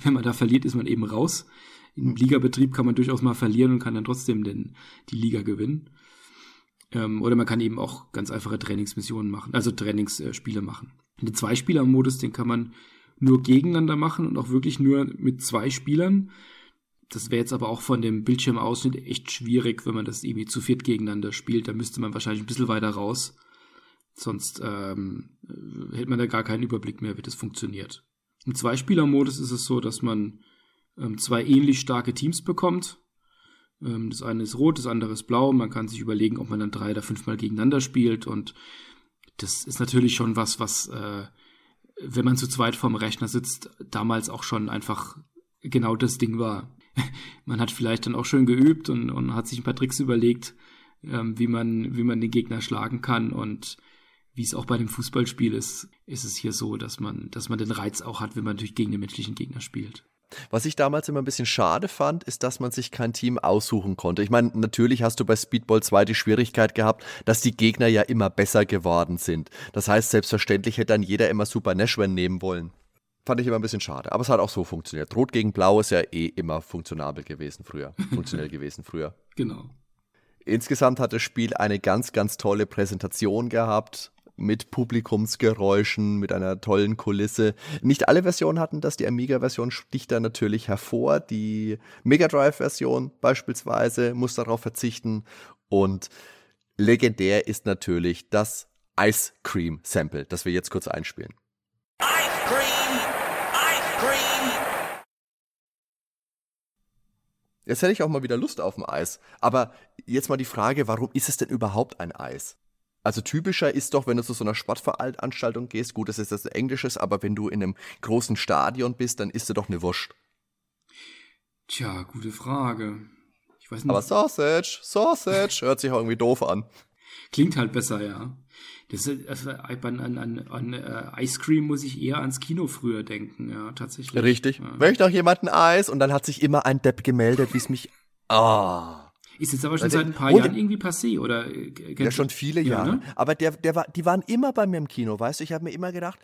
wenn man da verliert, ist man eben raus. Im Ligabetrieb kann man durchaus mal verlieren und kann dann trotzdem den, die Liga gewinnen. Oder man kann eben auch ganz einfache Trainingsmissionen machen, also Trainingsspiele machen. Den Zweispieler-Modus, den kann man nur gegeneinander machen und auch wirklich nur mit zwei Spielern. Das wäre jetzt aber auch von dem Bildschirmausschnitt echt schwierig, wenn man das irgendwie zu viert gegeneinander spielt. Da müsste man wahrscheinlich ein bisschen weiter raus. Sonst ähm, hätte man da gar keinen Überblick mehr, wie das funktioniert. Im Zweispieler-Modus ist es so, dass man ähm, zwei ähnlich starke Teams bekommt. Das eine ist rot, das andere ist blau. Man kann sich überlegen, ob man dann drei oder fünfmal gegeneinander spielt. Und das ist natürlich schon was, was, äh, wenn man zu zweit vorm Rechner sitzt, damals auch schon einfach genau das Ding war. Man hat vielleicht dann auch schön geübt und, und hat sich ein paar Tricks überlegt, ähm, wie man, wie man den Gegner schlagen kann. Und wie es auch bei dem Fußballspiel ist, ist es hier so, dass man, dass man den Reiz auch hat, wenn man natürlich gegen den menschlichen Gegner spielt. Was ich damals immer ein bisschen schade fand, ist, dass man sich kein Team aussuchen konnte. Ich meine, natürlich hast du bei Speedball zwei die Schwierigkeit gehabt, dass die Gegner ja immer besser geworden sind. Das heißt, selbstverständlich hätte dann jeder immer Super Nashwan nehmen wollen. Fand ich immer ein bisschen schade, aber es hat auch so funktioniert. Rot gegen Blau ist ja eh immer funktionabel gewesen früher, funktionell gewesen früher. Genau. Insgesamt hat das Spiel eine ganz, ganz tolle Präsentation gehabt. Mit Publikumsgeräuschen, mit einer tollen Kulisse. Nicht alle Versionen hatten das. Die Amiga-Version sticht da natürlich hervor. Die Mega Drive-Version beispielsweise muss darauf verzichten. Und legendär ist natürlich das Ice Cream Sample, das wir jetzt kurz einspielen. Ice Cream! Ice Cream! Jetzt hätte ich auch mal wieder Lust auf ein Eis. Aber jetzt mal die Frage, warum ist es denn überhaupt ein Eis? Also typischer ist doch, wenn du zu so einer Sportveranstaltung gehst, gut, das ist das Englisches, aber wenn du in einem großen Stadion bist, dann isst du doch eine Wurst. Tja, gute Frage. Ich weiß nicht. Aber Sausage, Sausage, hört sich auch irgendwie doof an. Klingt halt besser, ja. Das ist, also an, an, an, an äh, Ice Cream muss ich eher ans Kino früher denken, ja, tatsächlich. Richtig. Ja. Möchte auch jemand ein Eis? Und dann hat sich immer ein Depp gemeldet, wie es mich... Ah... Oh. Ist jetzt aber schon also, seit ein paar Jahren irgendwie passé, oder? Ja, schon viele Jahre. Ja, ne? Aber der, der war, die waren immer bei mir im Kino, weißt du? Ich habe mir immer gedacht,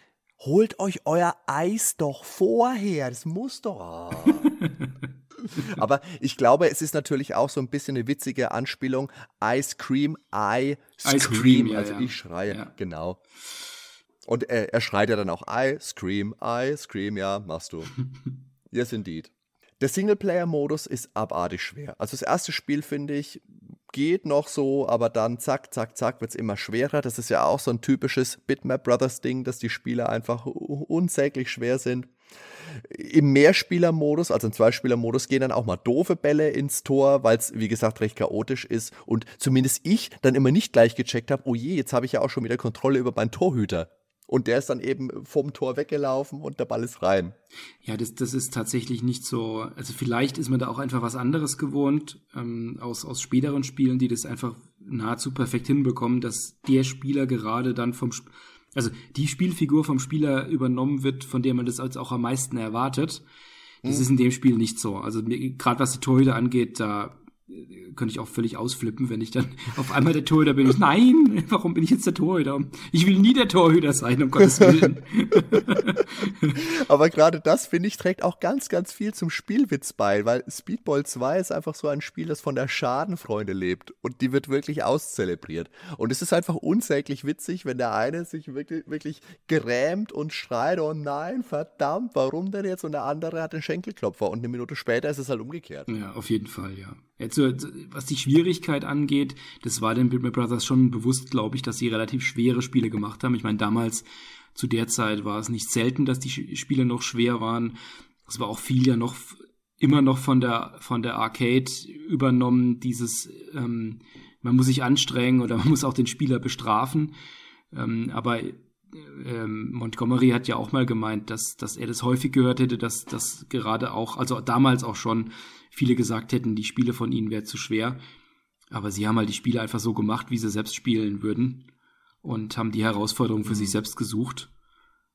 holt euch euer Eis doch vorher. Das muss doch. Oh. Aber ich glaube, es ist natürlich auch so ein bisschen eine witzige Anspielung. Ice Cream, I Scream. Ice Cream, ja, also ja. Ich schreie, ja. Genau. Und er, er schreit ja dann auch Ice Cream, Ice Cream, ja, machst du. Yes, indeed. Der Singleplayer-Modus ist abartig schwer. Also das erste Spiel, finde ich, geht noch so, aber dann zack, zack, zack, wird es immer schwerer. Das ist ja auch so ein typisches Bitmap Brothers-Ding, dass die Spiele einfach unsäglich schwer sind. Im Mehrspieler-Modus, also im Zweispieler-Modus, gehen dann auch mal doofe Bälle ins Tor, weil es, wie gesagt, recht chaotisch ist. Und zumindest ich dann immer nicht gleich gecheckt habe, oh je, jetzt habe ich ja auch schon wieder Kontrolle über meinen Torhüter. Und der ist dann eben vom Tor weggelaufen und der Ball ist rein. Ja, das, das ist tatsächlich nicht so. Also vielleicht ist man da auch einfach was anderes gewohnt ähm, aus, aus späteren Spielen, die das einfach nahezu perfekt hinbekommen, dass der Spieler gerade dann vom, Sp- also die Spielfigur vom Spieler übernommen wird, von der man das als auch am meisten erwartet. Das mhm. ist in dem Spiel nicht so. Also gerade was die Torhüter angeht, da könnte ich auch völlig ausflippen, wenn ich dann auf einmal der Torhüter bin. Ich, nein, warum bin ich jetzt der Torhüter? Ich will nie der Torhüter sein, um Gottes Willen. Aber gerade das, finde ich, trägt auch ganz, ganz viel zum Spielwitz bei, weil Speedball zwei ist einfach so ein Spiel, das von der Schadenfreude lebt und die wird wirklich auszelebriert. Und es ist einfach unsäglich witzig, wenn der eine sich wirklich, wirklich grämt und schreit, oh nein, verdammt, warum denn jetzt? Und der andere hat den Schenkelklopfer und eine Minute später ist es halt umgekehrt. Ja, auf jeden Fall, ja. Jetzt, was die Schwierigkeit angeht, das war den Bitmap Brothers schon bewusst, glaube ich, dass sie relativ schwere Spiele gemacht haben. Ich meine, damals, zu der Zeit war es nicht selten, dass die Spiele noch schwer waren. Es war auch viel ja noch, immer noch von der, von der Arcade übernommen, dieses, ähm, man muss sich anstrengen oder man muss auch den Spieler bestrafen. Ähm, aber Ähm, Montgomery hat ja auch mal gemeint, dass, dass er das häufig gehört hätte, dass, dass gerade auch, also damals auch schon viele gesagt hätten, die Spiele von ihnen wären zu schwer, aber sie haben halt die Spiele einfach so gemacht, wie sie selbst spielen würden und haben die Herausforderung für mhm. sich selbst gesucht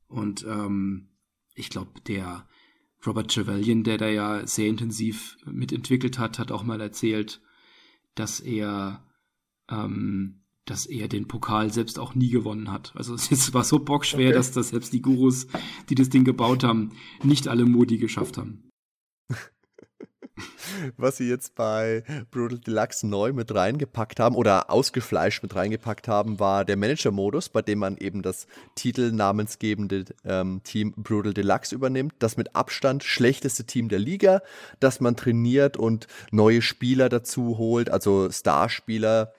und ähm, ich glaube, der Robert Trevelyan, der da ja sehr intensiv mitentwickelt hat, hat auch mal erzählt, dass er ähm, dass er den Pokal selbst auch nie gewonnen hat. Also es war so bockschwer, okay. dass das selbst die Gurus, die das Ding gebaut haben, nicht alle Modi geschafft haben. Was sie jetzt bei Brutal Deluxe neu mit reingepackt haben oder ausgefleischt mit reingepackt haben, war der Manager-Modus, bei dem man eben das titelnamensgebende ähm, Team Brutal Deluxe übernimmt, das mit Abstand schlechteste Team der Liga, das man trainiert und neue Spieler dazu holt, also Starspieler.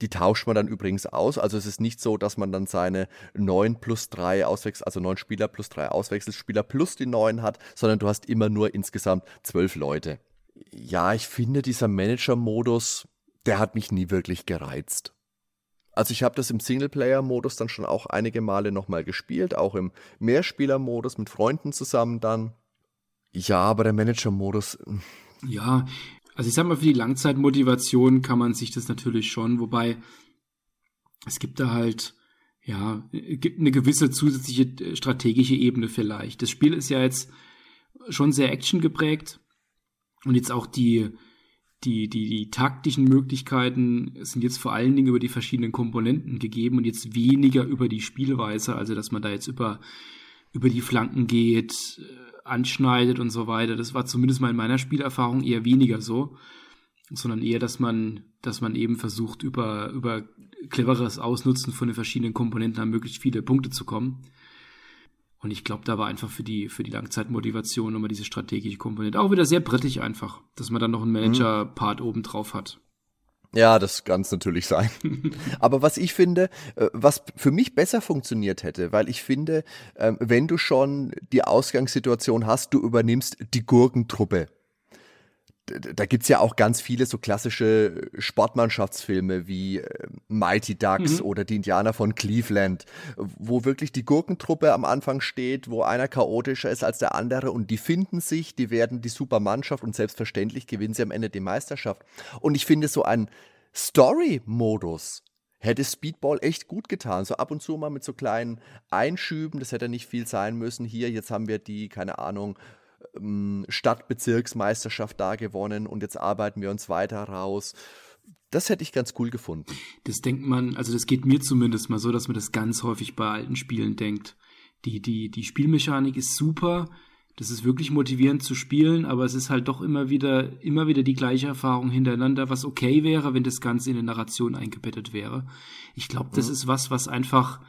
Die tauscht man dann übrigens aus, also es ist nicht so, dass man dann seine neun plus drei auswechselt, also neun Spieler plus drei Auswechselspieler plus die neun hat, sondern du hast immer nur insgesamt zwölf Leute. Ja, ich finde, dieser Manager-Modus, der hat mich nie wirklich gereizt. Also ich habe das im Singleplayer-Modus dann schon auch einige Male nochmal gespielt, auch im Mehrspieler-Modus mit Freunden zusammen dann. Ja, aber der Manager-Modus... Ja... Also ich sag mal, für die Langzeitmotivation kann man sich das natürlich schon, wobei es gibt da halt, ja, gibt eine gewisse zusätzliche strategische Ebene vielleicht. Das Spiel ist ja jetzt schon sehr actiongeprägt und jetzt auch die, die, die, die taktischen Möglichkeiten sind jetzt vor allen Dingen über die verschiedenen Komponenten gegeben und jetzt weniger über die Spielweise, also dass man da jetzt über, über die Flanken geht, anschneidet und so weiter. Das war zumindest mal in meiner Spielerfahrung eher weniger so, sondern eher, dass man, dass man eben versucht, über, über cleveres Ausnutzen von den verschiedenen Komponenten an möglichst viele Punkte zu kommen. Und ich glaube, da war einfach für die, für die Langzeitmotivation nochmal diese strategische Komponente auch wieder sehr brettig einfach, dass man dann noch einen Manager-Part mhm. oben drauf hat. Ja, das kann's natürlich sein. Aber was ich finde, was für mich besser funktioniert hätte, weil ich finde, wenn du schon die Ausgangssituation hast, du übernimmst die Gurkentruppe. Da gibt's ja auch ganz viele so klassische Sportmannschaftsfilme wie Mighty Ducks mhm. oder die Indianer von Cleveland, wo wirklich die Gurkentruppe am Anfang steht, wo einer chaotischer ist als der andere und die finden sich, die werden die Supermannschaft und selbstverständlich gewinnen sie am Ende die Meisterschaft. Und ich finde so einen Story-Modus hätte Speedball echt gut getan. So ab und zu mal mit so kleinen Einschüben, das hätte nicht viel sein müssen. Hier, jetzt haben wir die, keine Ahnung, Stadtbezirksmeisterschaft da gewonnen und jetzt arbeiten wir uns weiter raus. Das hätte ich ganz cool gefunden. Das denkt man, also das geht mir zumindest mal so, dass man das ganz häufig bei alten Spielen denkt. Die, die, die Spielmechanik ist super, das ist wirklich motivierend zu spielen, aber es ist halt doch immer wieder, immer wieder die gleiche Erfahrung hintereinander, was okay wäre, wenn das Ganze in eine Narration eingebettet wäre. Ich glaube, das ja. ist was, was einfach,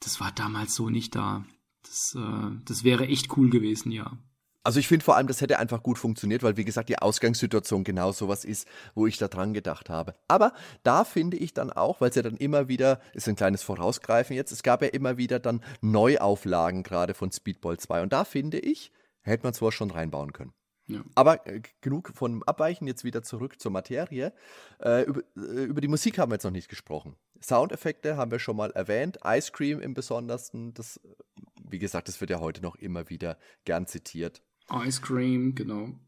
das war damals so nicht da. Das, äh, das wäre echt cool gewesen, ja. Also ich finde vor allem, das hätte einfach gut funktioniert, weil wie gesagt, die Ausgangssituation genau sowas ist, wo ich da dran gedacht habe. Aber da finde ich dann auch, weil es ja dann immer wieder, ist ein kleines Vorausgreifen jetzt, es gab ja immer wieder dann Neuauflagen gerade von Speedball zwei und da finde ich, hätte man sowas schon reinbauen können. Ja. Aber äh, genug von Abweichen, jetzt wieder zurück zur Materie. Äh, über, äh, über die Musik haben wir jetzt noch nicht gesprochen. Soundeffekte haben wir schon mal erwähnt, Ice Cream im Besondersten, das, wie gesagt, das wird ja heute noch immer wieder gern zitiert. Ice Cream, genau.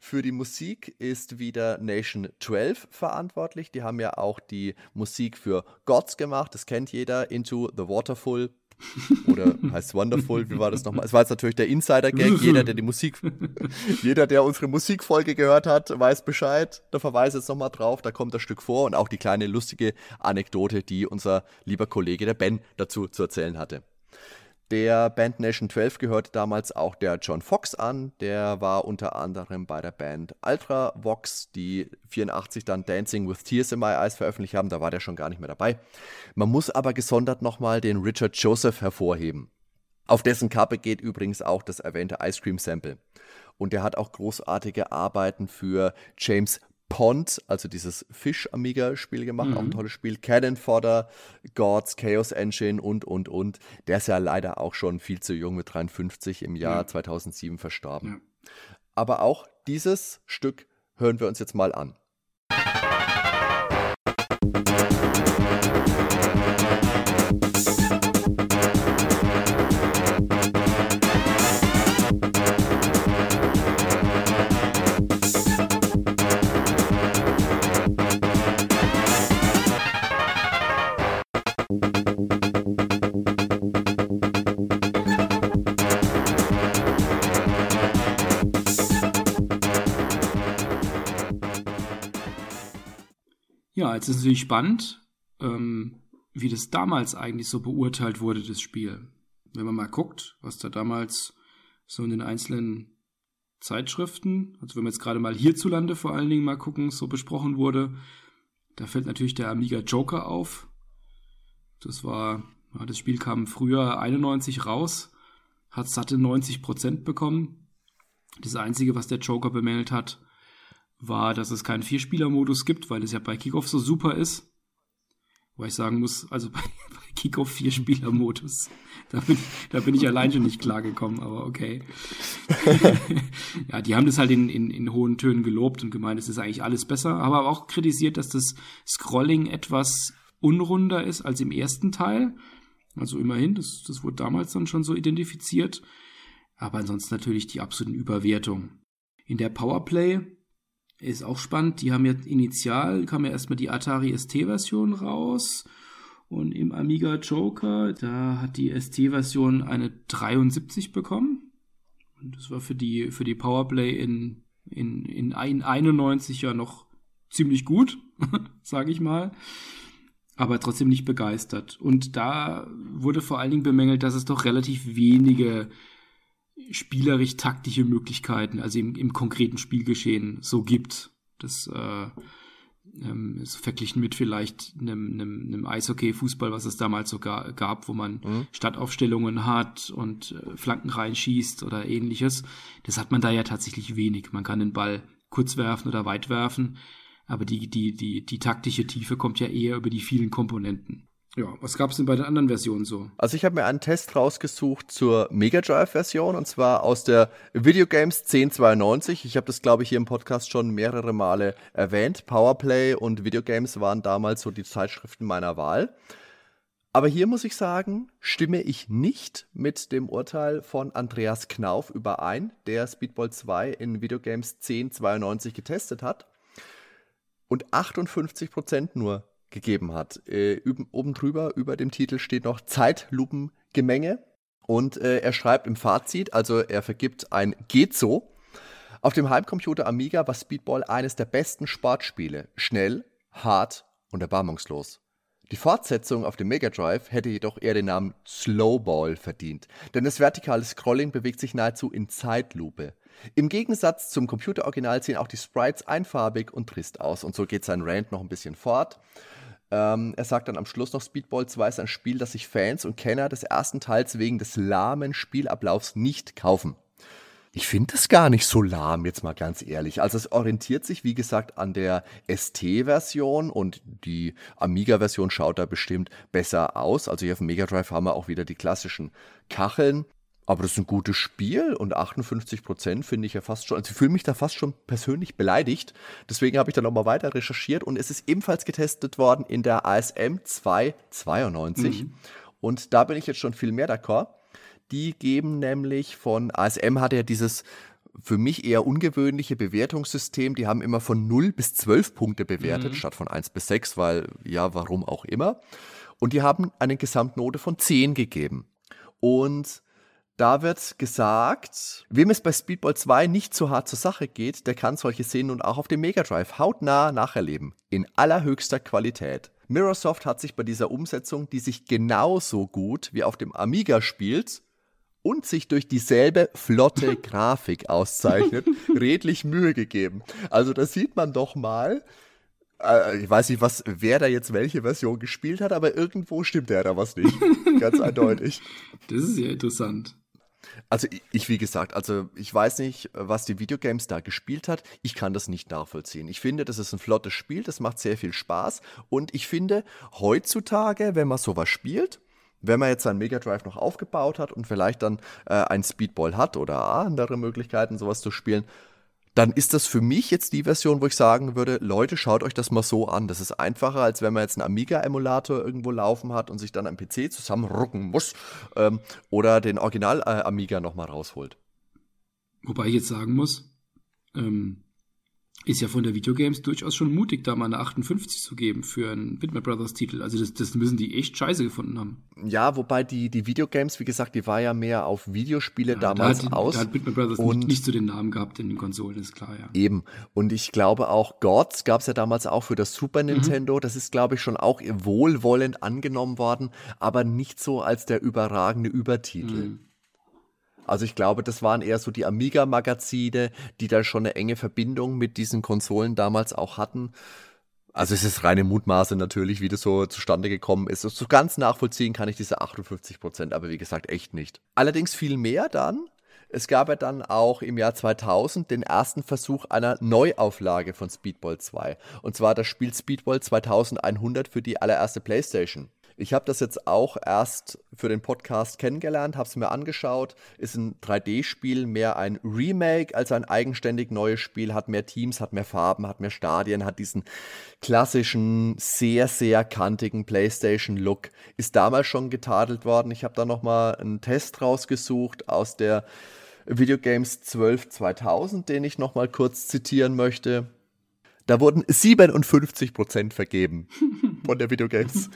Für die Musik ist wieder Nation zwölf verantwortlich. Die haben ja auch die Musik für Gods gemacht, das kennt jeder, Into the Waterfall. Oder heißt Wonderful, wie war das nochmal? Es war jetzt natürlich der Insider-Gag. Jeder, der die Musik, jeder, der unsere Musikfolge gehört hat, weiß Bescheid. Da verweise jetzt nochmal drauf, da kommt das Stück vor und auch die kleine lustige Anekdote, die unser lieber Kollege, der Ben, dazu zu erzählen hatte. Der Band Nation zwölf gehörte damals auch der John Fox an. Der war unter anderem bei der Band Ultravox, die vierundachtzig dann Dancing with Tears in My Eyes veröffentlicht haben. Da war der schon gar nicht mehr dabei. Man muss aber gesondert nochmal den Richard Joseph hervorheben. Auf dessen Kappe geht übrigens auch das erwähnte Ice Cream Sample. Und der hat auch großartige Arbeiten für James Pond, also dieses Fisch-Amiga-Spiel gemacht, mhm. auch ein tolles Spiel, Cannon Fodder, Gods, Chaos Engine und, und, und. Der ist ja leider auch schon viel zu jung, mit dreiundfünfzig im Jahr ja. zweitausendsieben verstorben. Ja. Aber auch dieses Stück hören wir uns jetzt mal an. Ja, jetzt ist natürlich spannend, ähm, wie das damals eigentlich so beurteilt wurde, das Spiel. Wenn man mal guckt, was da damals so in den einzelnen Zeitschriften, also wenn wir jetzt gerade mal hierzulande vor allen Dingen mal gucken, so besprochen wurde, da fällt natürlich der Amiga Joker auf. Das war, ja, das Spiel kam früher einundneunzig raus, hat satte neunzig Prozent bekommen. Das Einzige, was der Joker bemängelt hat, war, dass es keinen Vierspieler-Modus gibt, weil es ja bei Kickoff so super ist. Wobei ich sagen muss, also bei, bei Kickoff Vierspieler-Modus, da bin, da bin ich allein schon nicht klargekommen, aber okay. Ja, die haben das halt in, in, in hohen Tönen gelobt und gemeint, es ist eigentlich alles besser, aber auch kritisiert, dass das Scrolling etwas unrunder ist als im ersten Teil. Also immerhin, das, das wurde damals dann schon so identifiziert. Aber ansonsten natürlich die absoluten Überwertungen. In der Powerplay ist auch spannend, die haben ja initial, kam ja erstmal die Atari S T-Version raus und im Amiga Joker, da hat die S T-Version eine dreiundsiebzig bekommen und das war für die, für die Powerplay in, in, in einundneunzig ja noch ziemlich gut, sage ich mal, aber trotzdem nicht begeistert und da wurde vor allen Dingen bemängelt, dass es doch relativ wenige spielerisch-taktische Möglichkeiten, also im, im konkreten Spielgeschehen so gibt. Das äh, ähm, ist verglichen mit vielleicht einem, einem, einem Eishockey-Fußball, was es damals so ga- gab, wo man mhm. Stadtaufstellungen hat und äh, Flanken reinschießt oder ähnliches. Das hat man da ja tatsächlich wenig. Man kann den Ball kurz werfen oder weit werfen, aber die, die, die, die taktische Tiefe kommt ja eher über die vielen Komponenten. Ja, was gab es denn bei den anderen Versionen so? Also ich habe mir einen Test rausgesucht zur Mega Drive-Version und zwar aus der Videogames zehn zweiundneunzig. Ich habe das, glaube ich, hier im Podcast schon mehrere Male erwähnt. Powerplay und Videogames waren damals so die Zeitschriften meiner Wahl. Aber hier muss ich sagen, stimme ich nicht mit dem Urteil von Andreas Knauf überein, der Speedball zwei in Videogames zehn zweiundneunzig getestet hat und achtundfünfzig Prozent nur gegeben hat. Äh, oben drüber, über dem Titel steht noch Zeitlupengemenge und äh, er schreibt im Fazit, also er vergibt ein geht so. Auf dem Heimcomputer Amiga war Speedball eines der besten Sportspiele. Schnell, hart und erbarmungslos. Die Fortsetzung auf dem Mega Drive hätte jedoch eher den Namen Slowball verdient, denn das vertikale Scrolling bewegt sich nahezu in Zeitlupe. Im Gegensatz zum Computer-Original sehen auch die Sprites einfarbig und trist aus. Und so geht sein Rant noch ein bisschen fort. Ähm, er sagt dann am Schluss noch, Speedball zwei ist ein Spiel, das sich Fans und Kenner des ersten Teils wegen des lahmen Spielablaufs nicht kaufen. Ich finde das gar nicht so lahm, jetzt mal ganz ehrlich. Also es orientiert sich, wie gesagt, an der S T-Version und die Amiga-Version schaut da bestimmt besser aus. Also hier auf dem Mega Drive haben wir auch wieder die klassischen Kacheln. Aber das ist ein gutes Spiel und achtundfünfzig Prozent finde ich ja fast schon, also ich fühle mich da fast schon persönlich beleidigt. Deswegen habe ich dann nochmal weiter recherchiert und es ist ebenfalls getestet worden in der A S M zwei zweiundneunzig. Mhm. Und da bin ich jetzt schon viel mehr d'accord. Die geben nämlich von, A S M hat ja dieses für mich eher ungewöhnliche Bewertungssystem, die haben immer von null bis zwölf Punkte bewertet, mhm. statt von eins bis sechs, weil ja, warum auch immer. Und die haben eine Gesamtnote von zehn gegeben. Und da wird gesagt, wem es bei Speedball zwei nicht zu hart zur Sache geht, der kann solche Szenen nun auch auf dem Mega Drive hautnah nacherleben. In allerhöchster Qualität. Mirrorsoft hat sich bei dieser Umsetzung, die sich genauso gut wie auf dem Amiga spielt und sich durch dieselbe flotte Grafik auszeichnet, redlich Mühe gegeben. Also das sieht man doch mal. Ich weiß nicht, was, wer da jetzt welche Version gespielt hat, aber irgendwo stimmt ja da was nicht. Ganz eindeutig. Das ist ja interessant. Also ich, wie gesagt, also ich weiß nicht, was die Videogames da gespielt hat. Ich kann das nicht nachvollziehen. Ich finde, das ist ein flottes Spiel, das macht sehr viel Spaß. Und ich finde, heutzutage, wenn man sowas spielt, wenn man jetzt seinen Mega Drive noch aufgebaut hat und vielleicht dann äh, einen Speedball hat oder andere Möglichkeiten, sowas zu spielen, dann ist das für mich jetzt die Version, wo ich sagen würde, Leute, schaut euch das mal so an. Das ist einfacher, als wenn man jetzt einen Amiga-Emulator irgendwo laufen hat und sich dann am P C zusammenrucken muss ähm, oder den Original-Amiga nochmal rausholt. Wobei ich jetzt sagen muss, ähm, ist ja von der Videogames durchaus schon mutig, da mal eine achtundfünfzig zu geben für einen Bitmap Brothers Titel. Also das, das müssen die echt scheiße gefunden haben. Ja, wobei die, die Videogames, wie gesagt, die war ja mehr auf Videospiele ja, damals da hat, aus. Da hat Bitmap Brothers und nicht, nicht so den Namen gehabt in den Konsolen, ist klar, ja. Eben. Und ich glaube auch, Gods gab es ja damals auch für das Super Nintendo. Mhm. Das ist, glaube ich, schon auch wohlwollend angenommen worden, aber nicht so als der überragende Übertitel. Mhm. Also ich glaube, das waren eher so die Amiga-Magazine, die da schon eine enge Verbindung mit diesen Konsolen damals auch hatten. Also es ist reine Mutmaße natürlich, wie das so zustande gekommen ist. So ganz nachvollziehen kann ich diese achtundfünfzig Prozent, aber wie gesagt, echt nicht. Allerdings viel mehr dann. Es gab ja dann auch im Jahr zweitausend den ersten Versuch einer Neuauflage von Speedball zwei. Und zwar das Spiel Speedball zweitausendeinhundert für die allererste PlayStation. Ich habe das jetzt auch erst für den Podcast kennengelernt, habe es mir angeschaut. Ist ein drei D-Spiel, mehr ein Remake als ein eigenständig neues Spiel. Hat mehr Teams, hat mehr Farben, hat mehr Stadien, hat diesen klassischen, sehr, sehr kantigen PlayStation-Look. Ist damals schon getadelt worden. Ich habe da nochmal einen Test rausgesucht aus der Videogames zwölf zweitausend, den ich nochmal kurz zitieren möchte. Da wurden siebenundfünfzig Prozent vergeben von der Videogames.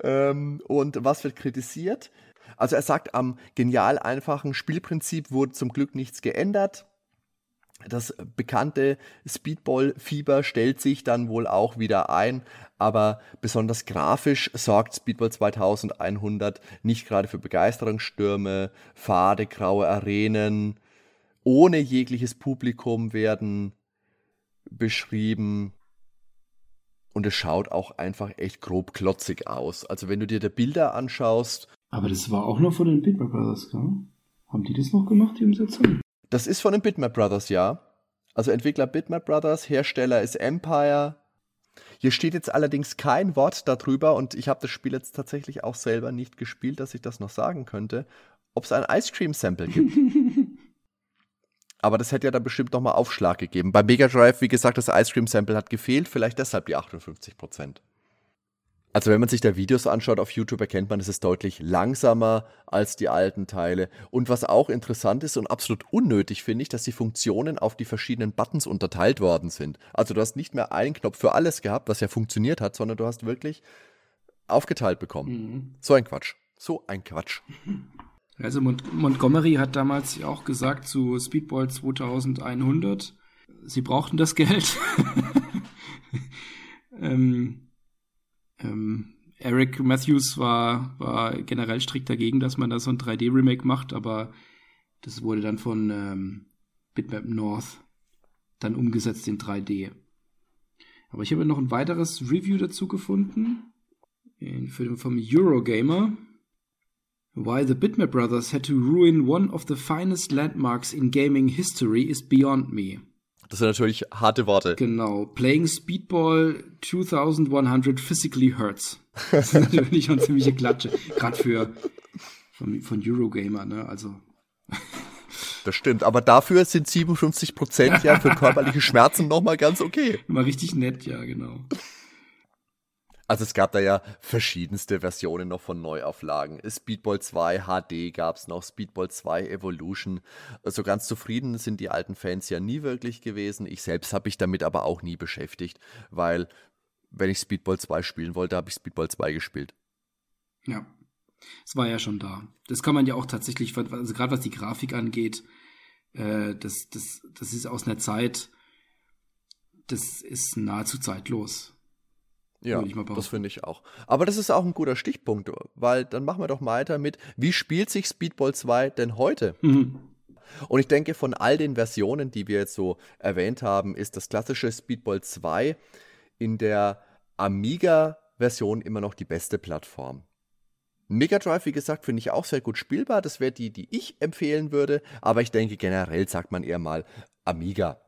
ähm, und was wird kritisiert? Also er sagt, am genial einfachen Spielprinzip wurde zum Glück nichts geändert. Das bekannte Speedball-Fieber stellt sich dann wohl auch wieder ein, aber besonders grafisch sorgt Speedball zweitausendeinhundert nicht gerade für Begeisterungsstürme, fade, graue Arenen, ohne jegliches Publikum werden beschrieben, und es schaut auch einfach echt grob klotzig aus. Also wenn du dir die Bilder anschaust. Aber das war auch noch von den Bitmap Brothers, gell? Haben die das noch gemacht, die Umsetzung? Das ist von den Bitmap Brothers, ja. Also Entwickler Bitmap Brothers, Hersteller ist Empire. Hier steht jetzt allerdings kein Wort darüber und ich habe das Spiel jetzt tatsächlich auch selber nicht gespielt, dass ich das noch sagen könnte, ob es ein Ice Cream Sample gibt. Aber das hätte ja dann bestimmt nochmal Aufschlag gegeben. Bei Mega Drive, wie gesagt, das Ice Cream Sample hat gefehlt, vielleicht deshalb die achtundfünfzig Prozent. Also wenn man sich da Videos anschaut auf YouTube, erkennt man, es ist deutlich langsamer als die alten Teile. Und was auch interessant ist und absolut unnötig finde ich, dass die Funktionen auf die verschiedenen Buttons unterteilt worden sind. Also du hast nicht mehr einen Knopf für alles gehabt, was ja funktioniert hat, sondern du hast wirklich aufgeteilt bekommen. Mhm. So ein Quatsch. So ein Quatsch. Also Mont- Montgomery hat damals auch gesagt zu Speedball zweitausendeinhundert, sie brauchten das Geld. ähm, ähm, Eric Matthews war, war generell strikt dagegen, dass man da so ein drei D-Remake macht, aber das wurde dann von ähm, Bitmap North dann umgesetzt in drei D. Aber ich habe noch ein weiteres Review dazu gefunden, in, für den, vom Eurogamer. Why the Bitmap Brothers had to ruin one of the finest landmarks in gaming history is beyond me. Das sind natürlich harte Worte. Genau. Playing Speedball zweitausendeinhundert physically hurts. Das ist natürlich schon ziemliche Klatsche. Gerade für von, von Eurogamer, ne? Also. Das stimmt. Aber dafür sind siebenundfünfzig Prozent ja für körperliche Schmerzen nochmal ganz okay. Mal richtig nett, ja, genau. Also es gab da ja verschiedenste Versionen noch von Neuauflagen. Speedball zwei H D gab es noch, Speedball zwei Evolution. So also ganz zufrieden sind die alten Fans ja nie wirklich gewesen. Ich selbst habe mich damit aber auch nie beschäftigt, weil wenn ich Speedball zwei spielen wollte, habe ich Speedball zwei gespielt. Ja, Es war ja schon da. Das kann man ja auch tatsächlich, also gerade was die Grafik angeht, äh, das, das, das ist aus einer Zeit, das ist nahezu zeitlos. Ja, das finde ich auch. Aber das ist auch ein guter Stichpunkt, weil dann machen wir doch weiter mit, wie spielt sich Speedball zwei denn heute? Mhm. Und ich denke, von all den Versionen, die wir jetzt so erwähnt haben, ist das klassische Speedball zwei in der Amiga-Version immer noch die beste Plattform. Mega Drive, wie gesagt, finde ich auch sehr gut spielbar. Das wäre die, die ich empfehlen würde. Aber ich denke, generell sagt man eher mal Amiga.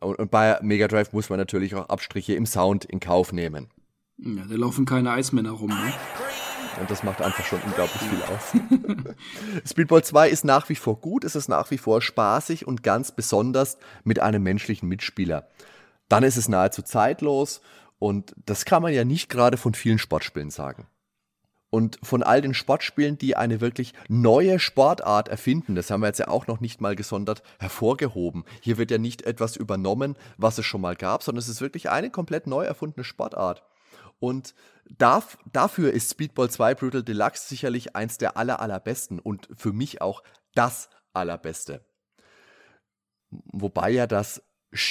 Und, und bei Mega Drive muss man natürlich auch Abstriche im Sound in Kauf nehmen. Ja, da laufen keine Eismänner rum, ne? Und das macht einfach schon unglaublich viel aus. Speedball zwei ist nach wie vor gut, es ist nach wie vor spaßig und ganz besonders mit einem menschlichen Mitspieler. Dann ist es nahezu zeitlos und das kann man ja nicht gerade von vielen Sportspielen sagen. Und von all den Sportspielen, die eine wirklich neue Sportart erfinden, das haben wir jetzt ja auch noch nicht mal gesondert hervorgehoben. Hier wird ja nicht etwas übernommen, was es schon mal gab, sondern es ist wirklich eine komplett neu erfundene Sportart. Und darf, dafür ist Speedball zwei Brutal Deluxe sicherlich eins der aller, allerbesten und für mich auch das allerbeste. Wobei ja das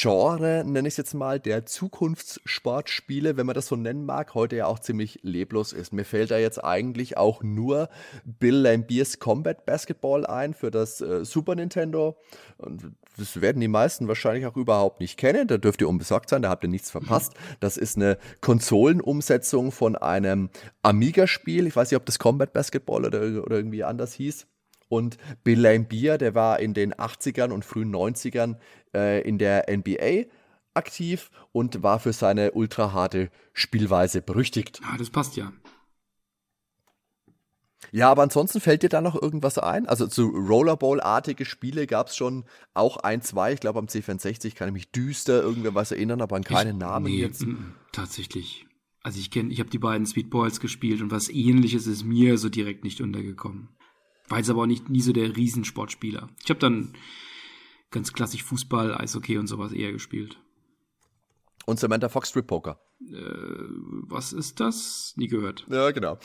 Genre, nenne ich es jetzt mal, der Zukunftssportspiele, wenn man das so nennen mag, heute ja auch ziemlich leblos ist. Mir fällt da jetzt eigentlich auch nur Bill Lambiers Combat Basketball ein für das äh, Super Nintendo. Und das werden die meisten wahrscheinlich auch überhaupt nicht kennen. Da dürft ihr unbesorgt sein, da habt ihr nichts verpasst. Das ist eine Konsolenumsetzung von einem Amiga-Spiel. Ich weiß nicht, ob das Combat Basketball oder, oder irgendwie anders hieß. Und Bill Lambier, der war in den achtzigern und frühen neunzigern äh, in der N B A aktiv und war für seine ultraharte Spielweise berüchtigt. Ah, das passt ja. Ja, aber ansonsten fällt dir da noch irgendwas ein? Also zu Rollerball-artige Spiele gab es schon auch ein, zwei. Ich glaube, am C vierundsechzig kann ich mich düster irgendwie was erinnern, aber an keinen Namen nee, jetzt. M- tatsächlich. Also ich kenne, ich habe die beiden Speedballs gespielt und was Ähnliches ist mir so direkt nicht untergekommen. War jetzt aber auch nicht nie so der Riesensportspieler. Ich habe dann ganz klassisch Fußball, Eishockey und sowas eher gespielt. Und Samantha Fox Strip Poker. Äh, was ist das? Nie gehört. Ja, genau.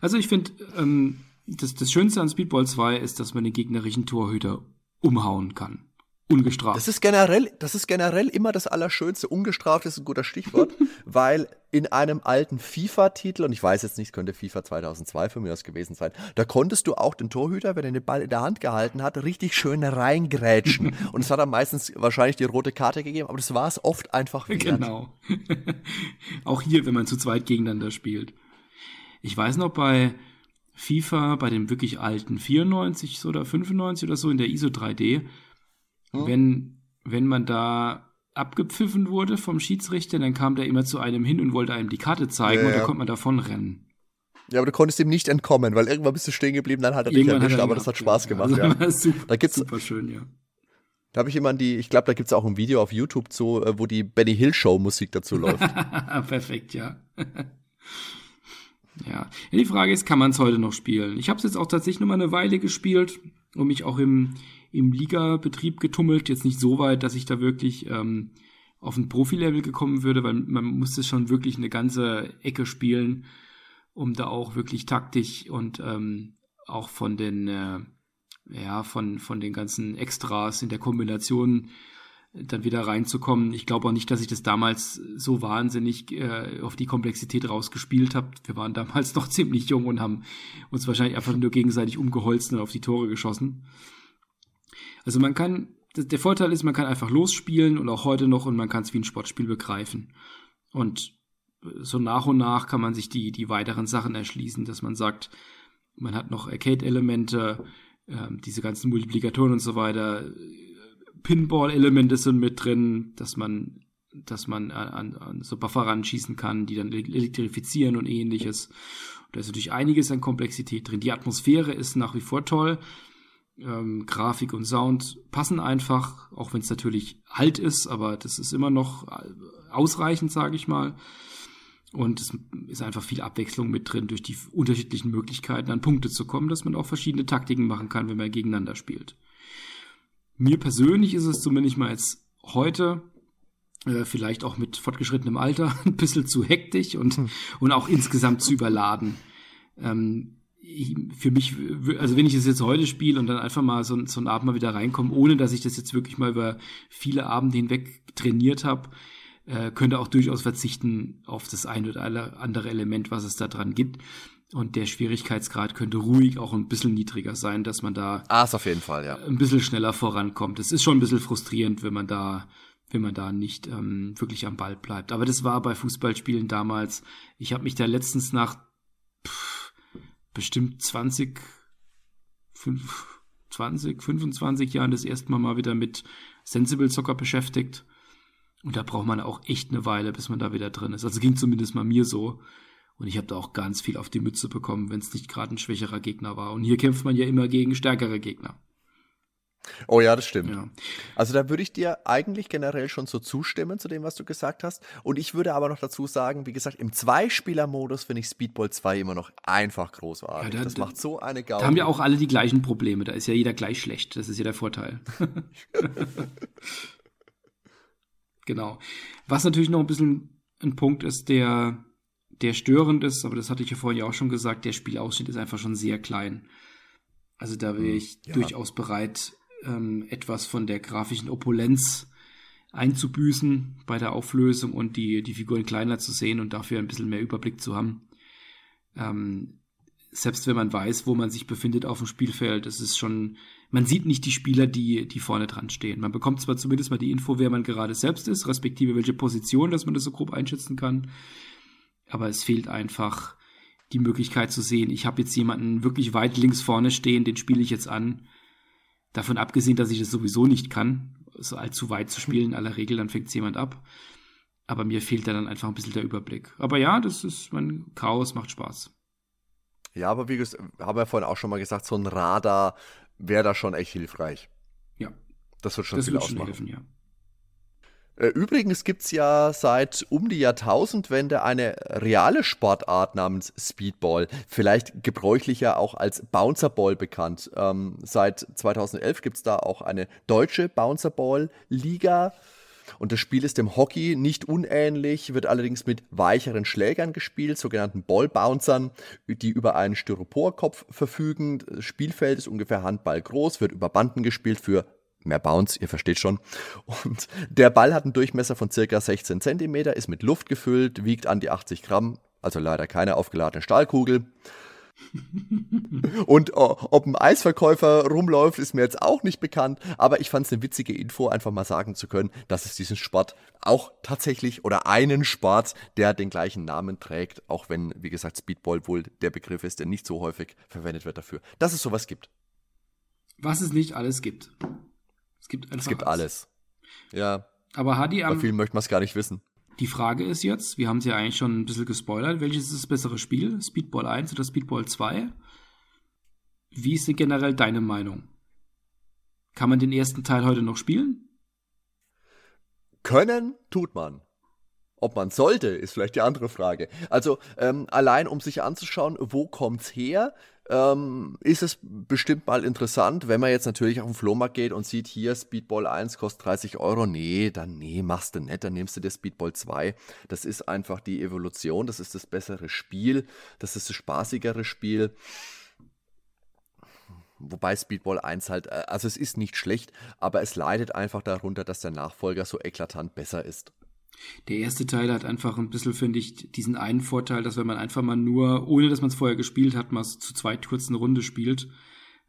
Also ich finde, ähm, das, das Schönste an Speedball zwei ist, dass man den gegnerischen Torhüter umhauen kann. Ungestraft. Das ist generell, das ist generell immer das Allerschönste. Ungestraft ist ein guter Stichwort, weil in einem alten FIFA-Titel, und ich weiß jetzt nicht, könnte FIFA zweitausendzwei für mich das gewesen sein, da konntest du auch den Torhüter, wenn er den Ball in der Hand gehalten hat, richtig schön reingrätschen. Und es hat dann meistens wahrscheinlich die rote Karte gegeben, aber das war es oft einfach wert. Genau. Auch hier, wenn man zu zweit gegeneinander spielt. Ich weiß noch, bei FIFA, bei dem wirklich alten vierundneunzig oder fünfundneunzig oder so in der I S O drei D, Hm? Wenn, wenn man da abgepfiffen wurde vom Schiedsrichter, dann kam der immer zu einem hin und wollte einem die Karte zeigen ja, und dann ja. konnte man davon rennen. Ja, aber du konntest ihm nicht entkommen, weil irgendwann bist du stehen geblieben, dann hat er irgendwann dich erwischt, er aber das hat Spaß ja, gemacht. Ja. Also super, da gibt's, super schön, ja. Da habe ich immer die, ich glaube, da gibt es auch ein Video auf YouTube zu, wo die Benny Hill Show Musik dazu läuft. Perfekt, ja. Ja, die Frage ist, kann man es heute noch spielen? Ich habe es jetzt auch tatsächlich noch mal eine Weile gespielt und mich auch im, im Liga-Betrieb getummelt. Jetzt nicht so weit, dass ich da wirklich ähm, auf ein Profi-Level gekommen würde, weil man musste schon wirklich eine ganze Ecke spielen, um da auch wirklich taktisch und ähm, auch von den äh, ja von von den ganzen Extras in der Kombination dann wieder reinzukommen. Ich glaube auch nicht, dass ich das damals so wahnsinnig äh, auf die Komplexität rausgespielt habe. Wir waren damals noch ziemlich jung und haben uns wahrscheinlich einfach nur gegenseitig umgeholzt und auf die Tore geschossen. Also man kann, der Vorteil ist, man kann einfach losspielen und auch heute noch und man kann es wie ein Sportspiel begreifen. Und so nach und nach kann man sich die, die weiteren Sachen erschließen, dass man sagt, man hat noch Arcade-Elemente, äh, diese ganzen Multiplikatoren und so weiter, Pinball-Elemente sind mit drin, dass man, dass man an, an so Buffer ranschießen kann, die dann elektrifizieren und ähnliches. Da ist natürlich einiges an Komplexität drin. Die Atmosphäre ist nach wie vor toll. Ähm, Grafik und Sound passen einfach, auch wenn es natürlich alt ist, aber das ist immer noch ausreichend, sage ich mal. Und es ist einfach viel Abwechslung mit drin durch die unterschiedlichen Möglichkeiten an Punkte zu kommen, dass man auch verschiedene Taktiken machen kann, wenn man gegeneinander spielt. Mir persönlich ist es zumindest mal jetzt heute, äh, vielleicht auch mit fortgeschrittenem Alter, ein bisschen zu hektisch und, und auch insgesamt zu überladen. ähm, ich, für mich, also wenn ich es jetzt heute spiele und dann einfach mal so, so einen Abend mal wieder reinkomme, ohne dass ich das jetzt wirklich mal über viele Abende hinweg trainiert habe, äh, könnte auch durchaus verzichten auf das ein oder andere Element, was es da dran gibt. Und der Schwierigkeitsgrad könnte ruhig auch ein bisschen niedriger sein, dass man da ah, ist auf jeden Fall, ja. ein bisschen schneller vorankommt. Es ist schon ein bisschen frustrierend, wenn man da, wenn man da nicht ähm, wirklich am Ball bleibt. Aber das war bei Fußballspielen damals. Ich habe mich da letztens nach pff, bestimmt zwanzig, fünf, zwanzig, fünfundzwanzig Jahren das erste Mal mal wieder mit Sensible Soccer beschäftigt. Und da braucht man auch echt eine Weile, bis man da wieder drin ist. Also ging zumindest mal mir so. Und ich habe da auch ganz viel auf die Mütze bekommen, wenn es nicht gerade ein schwächerer Gegner war. Und hier kämpft man ja immer gegen stärkere Gegner. Oh ja, das stimmt. Ja. Also da würde ich dir eigentlich generell schon so zustimmen zu dem, was du gesagt hast. Und ich würde aber noch dazu sagen, wie gesagt, im Zweispieler-Modus finde ich Speedball zwei immer noch einfach großartig. Ja, da, das da, macht so eine Gaudi. Da haben ja auch alle die gleichen Probleme. Da ist ja jeder gleich schlecht. Das ist ja der Vorteil. Genau. Was natürlich noch ein bisschen ein Punkt ist, der... der störend ist, aber das hatte ich ja vorhin ja auch schon gesagt, der Spielausschnitt ist einfach schon sehr klein. Also da wäre ich ja. durchaus bereit, ähm, etwas von der grafischen Opulenz einzubüßen bei der Auflösung und die, die Figuren kleiner zu sehen und dafür ein bisschen mehr Überblick zu haben. Ähm, selbst wenn man weiß, wo man sich befindet auf dem Spielfeld, es ist schon, man sieht nicht die Spieler, die, die vorne dran stehen. Man bekommt zwar zumindest mal die Info, wer man gerade selbst ist, respektive welche Position, dass man das so grob einschätzen kann. Aber es fehlt einfach die Möglichkeit zu sehen, ich habe jetzt jemanden wirklich weit links vorne stehen, den spiele ich jetzt an. Davon abgesehen, dass ich das sowieso nicht kann, so allzu weit zu spielen in aller Regel, dann fängt es jemand ab. Aber mir fehlt da dann einfach ein bisschen der Überblick. Aber ja, das ist, mein Chaos macht Spaß. Ja, aber wie gesagt, haben wir vorhin auch schon mal gesagt, so ein Radar wäre da schon echt hilfreich. Ja. Das wird schon das viel wird ausmachen. Schon helfen, ja. Übrigens gibt's ja seit um die Jahrtausendwende eine reale Sportart namens Speedball, vielleicht gebräuchlicher auch als Bouncerball bekannt. Ähm, seit zweitausendelf gibt's da auch eine deutsche Bouncerball-Liga und das Spiel ist dem Hockey nicht unähnlich, wird allerdings mit weicheren Schlägern gespielt, sogenannten Ballbouncern, die über einen Styroporkopf verfügen. Das Spielfeld ist ungefähr Handball groß, wird über Banden gespielt für mehr Bounce, ihr versteht schon. Und der Ball hat einen Durchmesser von circa sechzehn Zentimeter, ist mit Luft gefüllt, wiegt an die achtzig Gramm, also leider keine aufgeladene Stahlkugel. Und oh, ob ein Eisverkäufer rumläuft, ist mir jetzt auch nicht bekannt, aber ich fand es eine witzige Info, einfach mal sagen zu können, dass es diesen Sport auch tatsächlich, oder einen Sport, der den gleichen Namen trägt, auch wenn, wie gesagt, Speedball wohl der Begriff ist, der nicht so häufig verwendet wird dafür, dass es sowas gibt. Was es nicht alles gibt. Es gibt, es gibt alles. alles. Ja. Aber Hadi, bei vielen möchte man es gar nicht wissen. Die Frage ist jetzt, wir haben es ja eigentlich schon ein bisschen gespoilert, welches ist das bessere Spiel? Speedball eins oder Speedball zwei? Wie ist denn generell deine Meinung? Kann man den ersten Teil heute noch spielen? Können tut man. Ob man sollte, ist vielleicht die andere Frage. Also ähm, allein um sich anzuschauen, wo kommt's her, ähm, ist es bestimmt mal interessant, wenn man jetzt natürlich auf den Flohmarkt geht und sieht, hier Speedball eins kostet dreißig Euro. Nee, dann nee, machst du nicht, dann nimmst du dir Speedball zwei. Das ist einfach die Evolution, das ist das bessere Spiel, das ist das spaßigere Spiel. Wobei Speedball eins halt, also es ist nicht schlecht, aber es leidet einfach darunter, dass der Nachfolger so eklatant besser ist. Der erste Teil hat einfach ein bisschen, finde ich, diesen einen Vorteil, dass wenn man einfach mal nur, ohne dass man es vorher gespielt hat, mal so zu zweit kurz eine Runde spielt,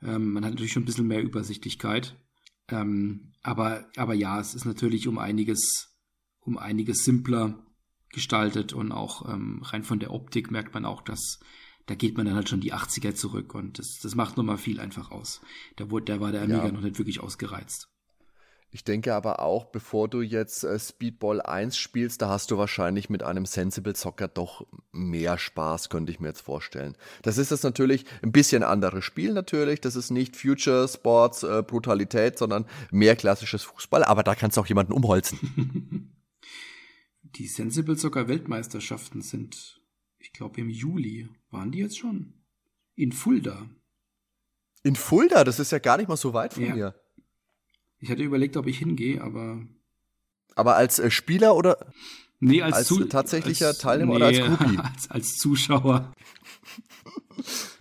ähm, man hat natürlich schon ein bisschen mehr Übersichtlichkeit. Ähm, aber, aber ja, es ist natürlich um einiges, um einiges simpler gestaltet und auch ähm, rein von der Optik merkt man auch, dass da geht man dann halt schon die achtziger zurück und das, das macht nochmal viel einfach aus. Da wurde, da war der Amiga ja. noch nicht wirklich ausgereizt. Ich denke aber auch, bevor du jetzt Speedball eins spielst, da hast du wahrscheinlich mit einem Sensible Soccer doch mehr Spaß, könnte ich mir jetzt vorstellen. Das ist das natürlich ein bisschen anderes Spiel natürlich, das ist nicht Future Sports äh, Brutalität, sondern mehr klassisches Fußball, aber da kannst du auch jemanden umholzen. Die Sensible Soccer Weltmeisterschaften sind, ich glaube im Juli, waren die jetzt schon? In Fulda. In Fulda? Das ist ja gar nicht mal so weit von ja. mir. Ich hatte überlegt, ob ich hingehe, aber... Aber als äh, Spieler oder nee, als, als zu- tatsächlicher als, Teilnehmer nee, oder als Gruppi? Als, als Zuschauer.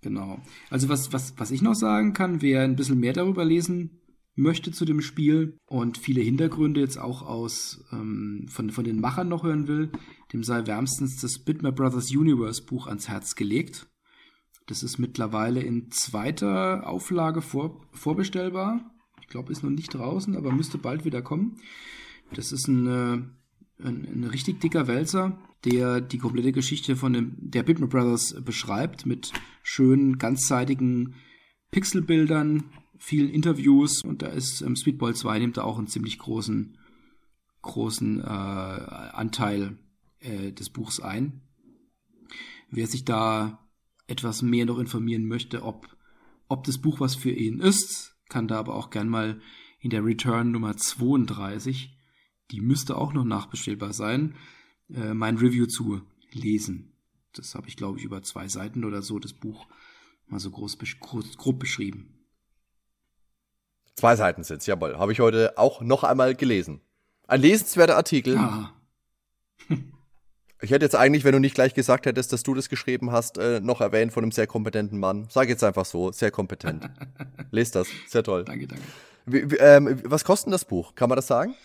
Genau. Also was, was, was ich noch sagen kann, wer ein bisschen mehr darüber lesen möchte zu dem Spiel und viele Hintergründe jetzt auch aus ähm, von, von den Machern noch hören will, dem sei wärmstens das Bitmap Brothers Universe Buch ans Herz gelegt. Das ist mittlerweile in zweiter Auflage vor, vorbestellbar. Ich glaube, ist noch nicht draußen, aber müsste bald wieder kommen. Das ist ein, äh, ein, ein richtig dicker Wälzer, der die komplette Geschichte von dem, der Bitmap Brothers beschreibt, mit schönen, ganzseitigen Pixelbildern, vielen Interviews, und da ist ähm, Speedball zwei nimmt da auch einen ziemlich großen, großen äh, Anteil äh, des Buchs ein. Wer sich da etwas mehr noch informieren möchte, ob, ob das Buch was für ihn ist, kann da aber auch gern mal in der Return Nummer zweiunddreißig, die müsste auch noch nachbestellbar sein, äh, mein Review zu lesen. Das habe ich, glaube ich, über zwei Seiten oder so, das Buch mal so groß, groß, grob beschrieben. Zwei Seiten sind es, jawohl. Habe ich heute auch noch einmal gelesen. Ein lesenswerter Artikel. Ja. Ich hätte jetzt eigentlich, wenn du nicht gleich gesagt hättest, dass du das geschrieben hast, äh, noch erwähnt von einem sehr kompetenten Mann. Sag jetzt einfach so, sehr kompetent. Lest das, sehr toll. Danke, danke. Wie, wie, ähm, was kostet denn das Buch? Kann man das sagen?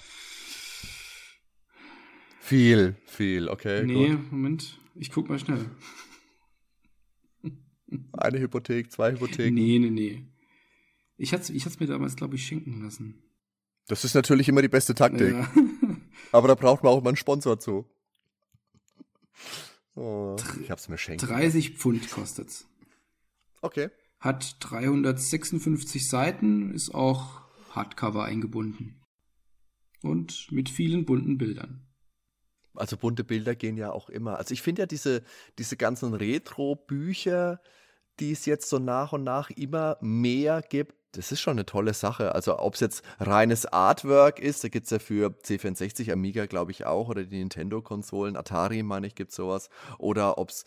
Viel, viel, okay, nee, gut. Nee, Moment, ich guck mal schnell. Eine Hypothek, zwei Hypotheken. Nee, nee, nee. Ich hatte es ich mir damals, glaube ich, schenken lassen. Das ist natürlich immer die beste Taktik. Ja. Aber da braucht man auch mal einen Sponsor zu. Oh, ich hab's mir schenken. dreißig Pfund kostet's. Okay. Hat dreihundertsechsundfünfzig Seiten, ist auch Hardcover eingebunden. Und mit vielen bunten Bildern. Also bunte Bilder gehen ja auch immer. Also ich finde ja diese, diese ganzen Retro-Bücher, die es jetzt so nach und nach immer mehr gibt, das ist schon eine tolle Sache. Also ob es jetzt reines Artwork ist, da gibt es ja für C vierundsechzig, Amiga, glaube ich, auch, oder die Nintendo-Konsolen, Atari, meine ich, gibt es sowas. Oder ob es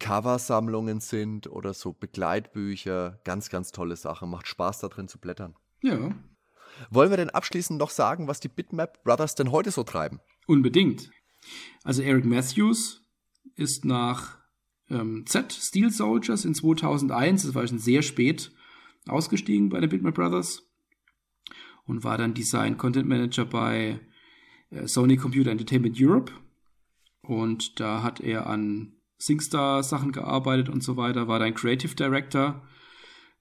Coversammlungen sind oder so Begleitbücher. Ganz, ganz tolle Sache. Macht Spaß, da drin zu blättern. Ja. Wollen wir denn abschließend noch sagen, was die Bitmap Brothers denn heute so treiben? Unbedingt. Also Eric Matthews ist nach ähm, Z, Steel Soldiers, in zweitausendeins, das war schon sehr spät, ausgestiegen bei den Bitmap Brothers und war dann Design Content Manager bei äh, Sony Computer Entertainment Europe, und da hat er an SingStar Sachen gearbeitet und so weiter, war dann Creative Director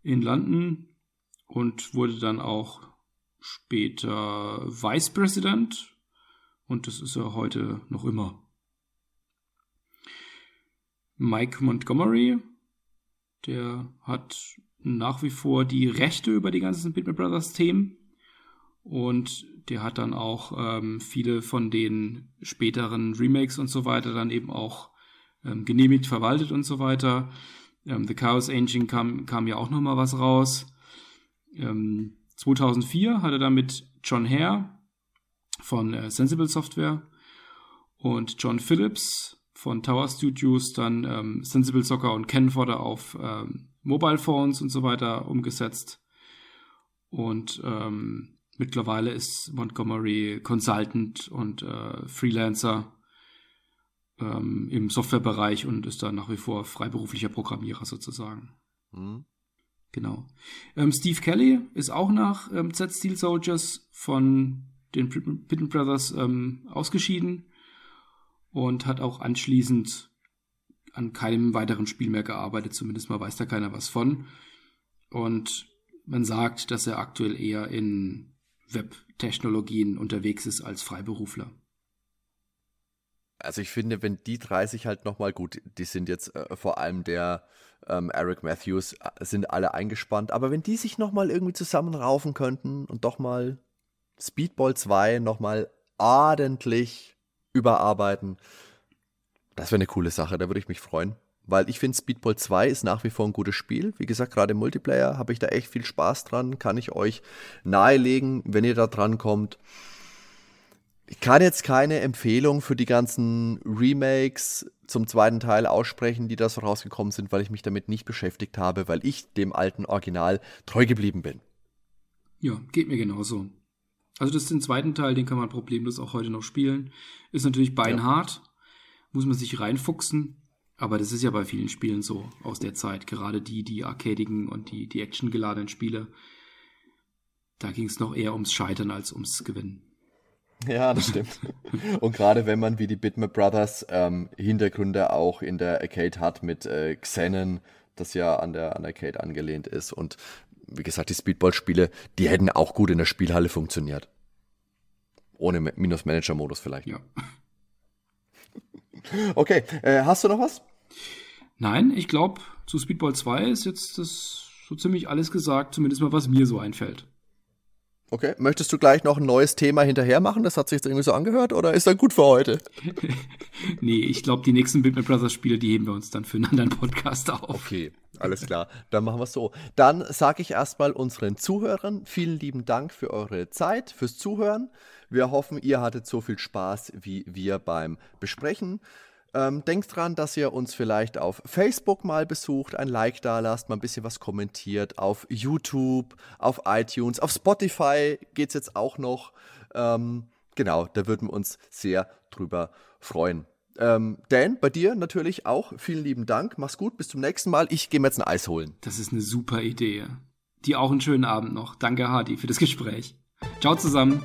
in London und wurde dann auch später Vice President, und das ist er heute noch immer. Mike Montgomery, der hat nach wie vor die Rechte über die ganzen Bitmap Brothers Themen, und der hat dann auch ähm, viele von den späteren Remakes und so weiter dann eben auch ähm, genehmigt, verwaltet und so weiter. Ähm, The Chaos Engine kam, kam ja auch nochmal was raus. Ähm, zweitausendvier hat er dann mit John Hare von äh, Sensible Software und John Phillips von Tower Studios dann ähm, Sensible Soccer und Canforder auf ähm, Mobile Phones und so weiter umgesetzt. Und ähm, mittlerweile ist Montgomery Consultant und äh, Freelancer ähm, im Softwarebereich und ist da nach wie vor freiberuflicher Programmierer sozusagen. Mhm. Genau. Ähm, Steve Kelly ist auch nach ähm, Z Steel Soldiers von den Bitmap Brothers ähm, ausgeschieden und hat auch anschließend an keinem weiteren Spiel mehr gearbeitet, zumindest mal weiß da keiner was von. Und man sagt, dass er aktuell eher in Web-Technologien unterwegs ist als Freiberufler. Also ich finde, wenn die drei sich halt nochmal gut, die sind jetzt äh, vor allem der ähm, Eric Matthews, sind alle eingespannt, aber wenn die sich nochmal irgendwie zusammenraufen könnten und doch mal Speedball zwei nochmal ordentlich überarbeiten, das wäre eine coole Sache, da würde ich mich freuen, weil ich finde, Speedball zwei ist nach wie vor ein gutes Spiel. Wie gesagt, gerade im Multiplayer habe ich da echt viel Spaß dran, kann ich euch nahelegen, wenn ihr da dran kommt. Ich kann jetzt keine Empfehlung für die ganzen Remakes zum zweiten Teil aussprechen, die da so rausgekommen sind, weil ich mich damit nicht beschäftigt habe, weil ich dem alten Original treu geblieben bin. Ja, geht mir genauso. Also das ist den zweiten Teil, den kann man problemlos auch heute noch spielen. Ist natürlich beinhart. Ja. Muss man sich reinfuchsen, Aber das ist ja bei vielen Spielen so aus der Zeit, gerade die, die arcadigen und die, die actiongeladenen Spiele. Da ging es noch eher ums Scheitern als ums Gewinnen. Ja, das stimmt. Und gerade wenn man wie die Bitmap Brothers ähm, Hintergründe auch in der Arcade hat mit äh, Xenon, das ja an der, an der Arcade angelehnt ist. Und wie gesagt, die Speedball-Spiele, die hätten auch gut in der Spielhalle funktioniert. Ohne Minus-Manager-Modus vielleicht. Ja. Okay, äh, hast du noch was? Nein, ich glaube, zu Speedball zwei ist jetzt das so ziemlich alles gesagt, zumindest mal was mir so einfällt. Okay, möchtest du gleich noch ein neues Thema hinterher machen? Das hat sich jetzt irgendwie so angehört, oder ist dann gut für heute? Nee, ich glaube, die nächsten Bitmap Brothers Spiele, die heben wir uns dann für einen anderen Podcast auf. Okay, alles klar, dann machen wir es so. Dann sage ich erstmal unseren Zuhörern vielen lieben Dank für eure Zeit, fürs Zuhören. Wir hoffen, ihr hattet so viel Spaß wie wir beim Besprechen. Ähm, denkt dran, dass ihr uns vielleicht auf Facebook mal besucht, ein Like da lasst, mal ein bisschen was kommentiert, auf YouTube, auf iTunes, auf Spotify geht's jetzt auch noch. Ähm, genau, da würden wir uns sehr drüber freuen. Ähm, Dan, bei dir natürlich auch vielen lieben Dank, mach's gut, bis zum nächsten Mal. Ich gehe mir jetzt ein Eis holen. Das ist eine super Idee. Dir auch einen schönen Abend noch. Danke, Hardy, für das Gespräch. Ciao zusammen.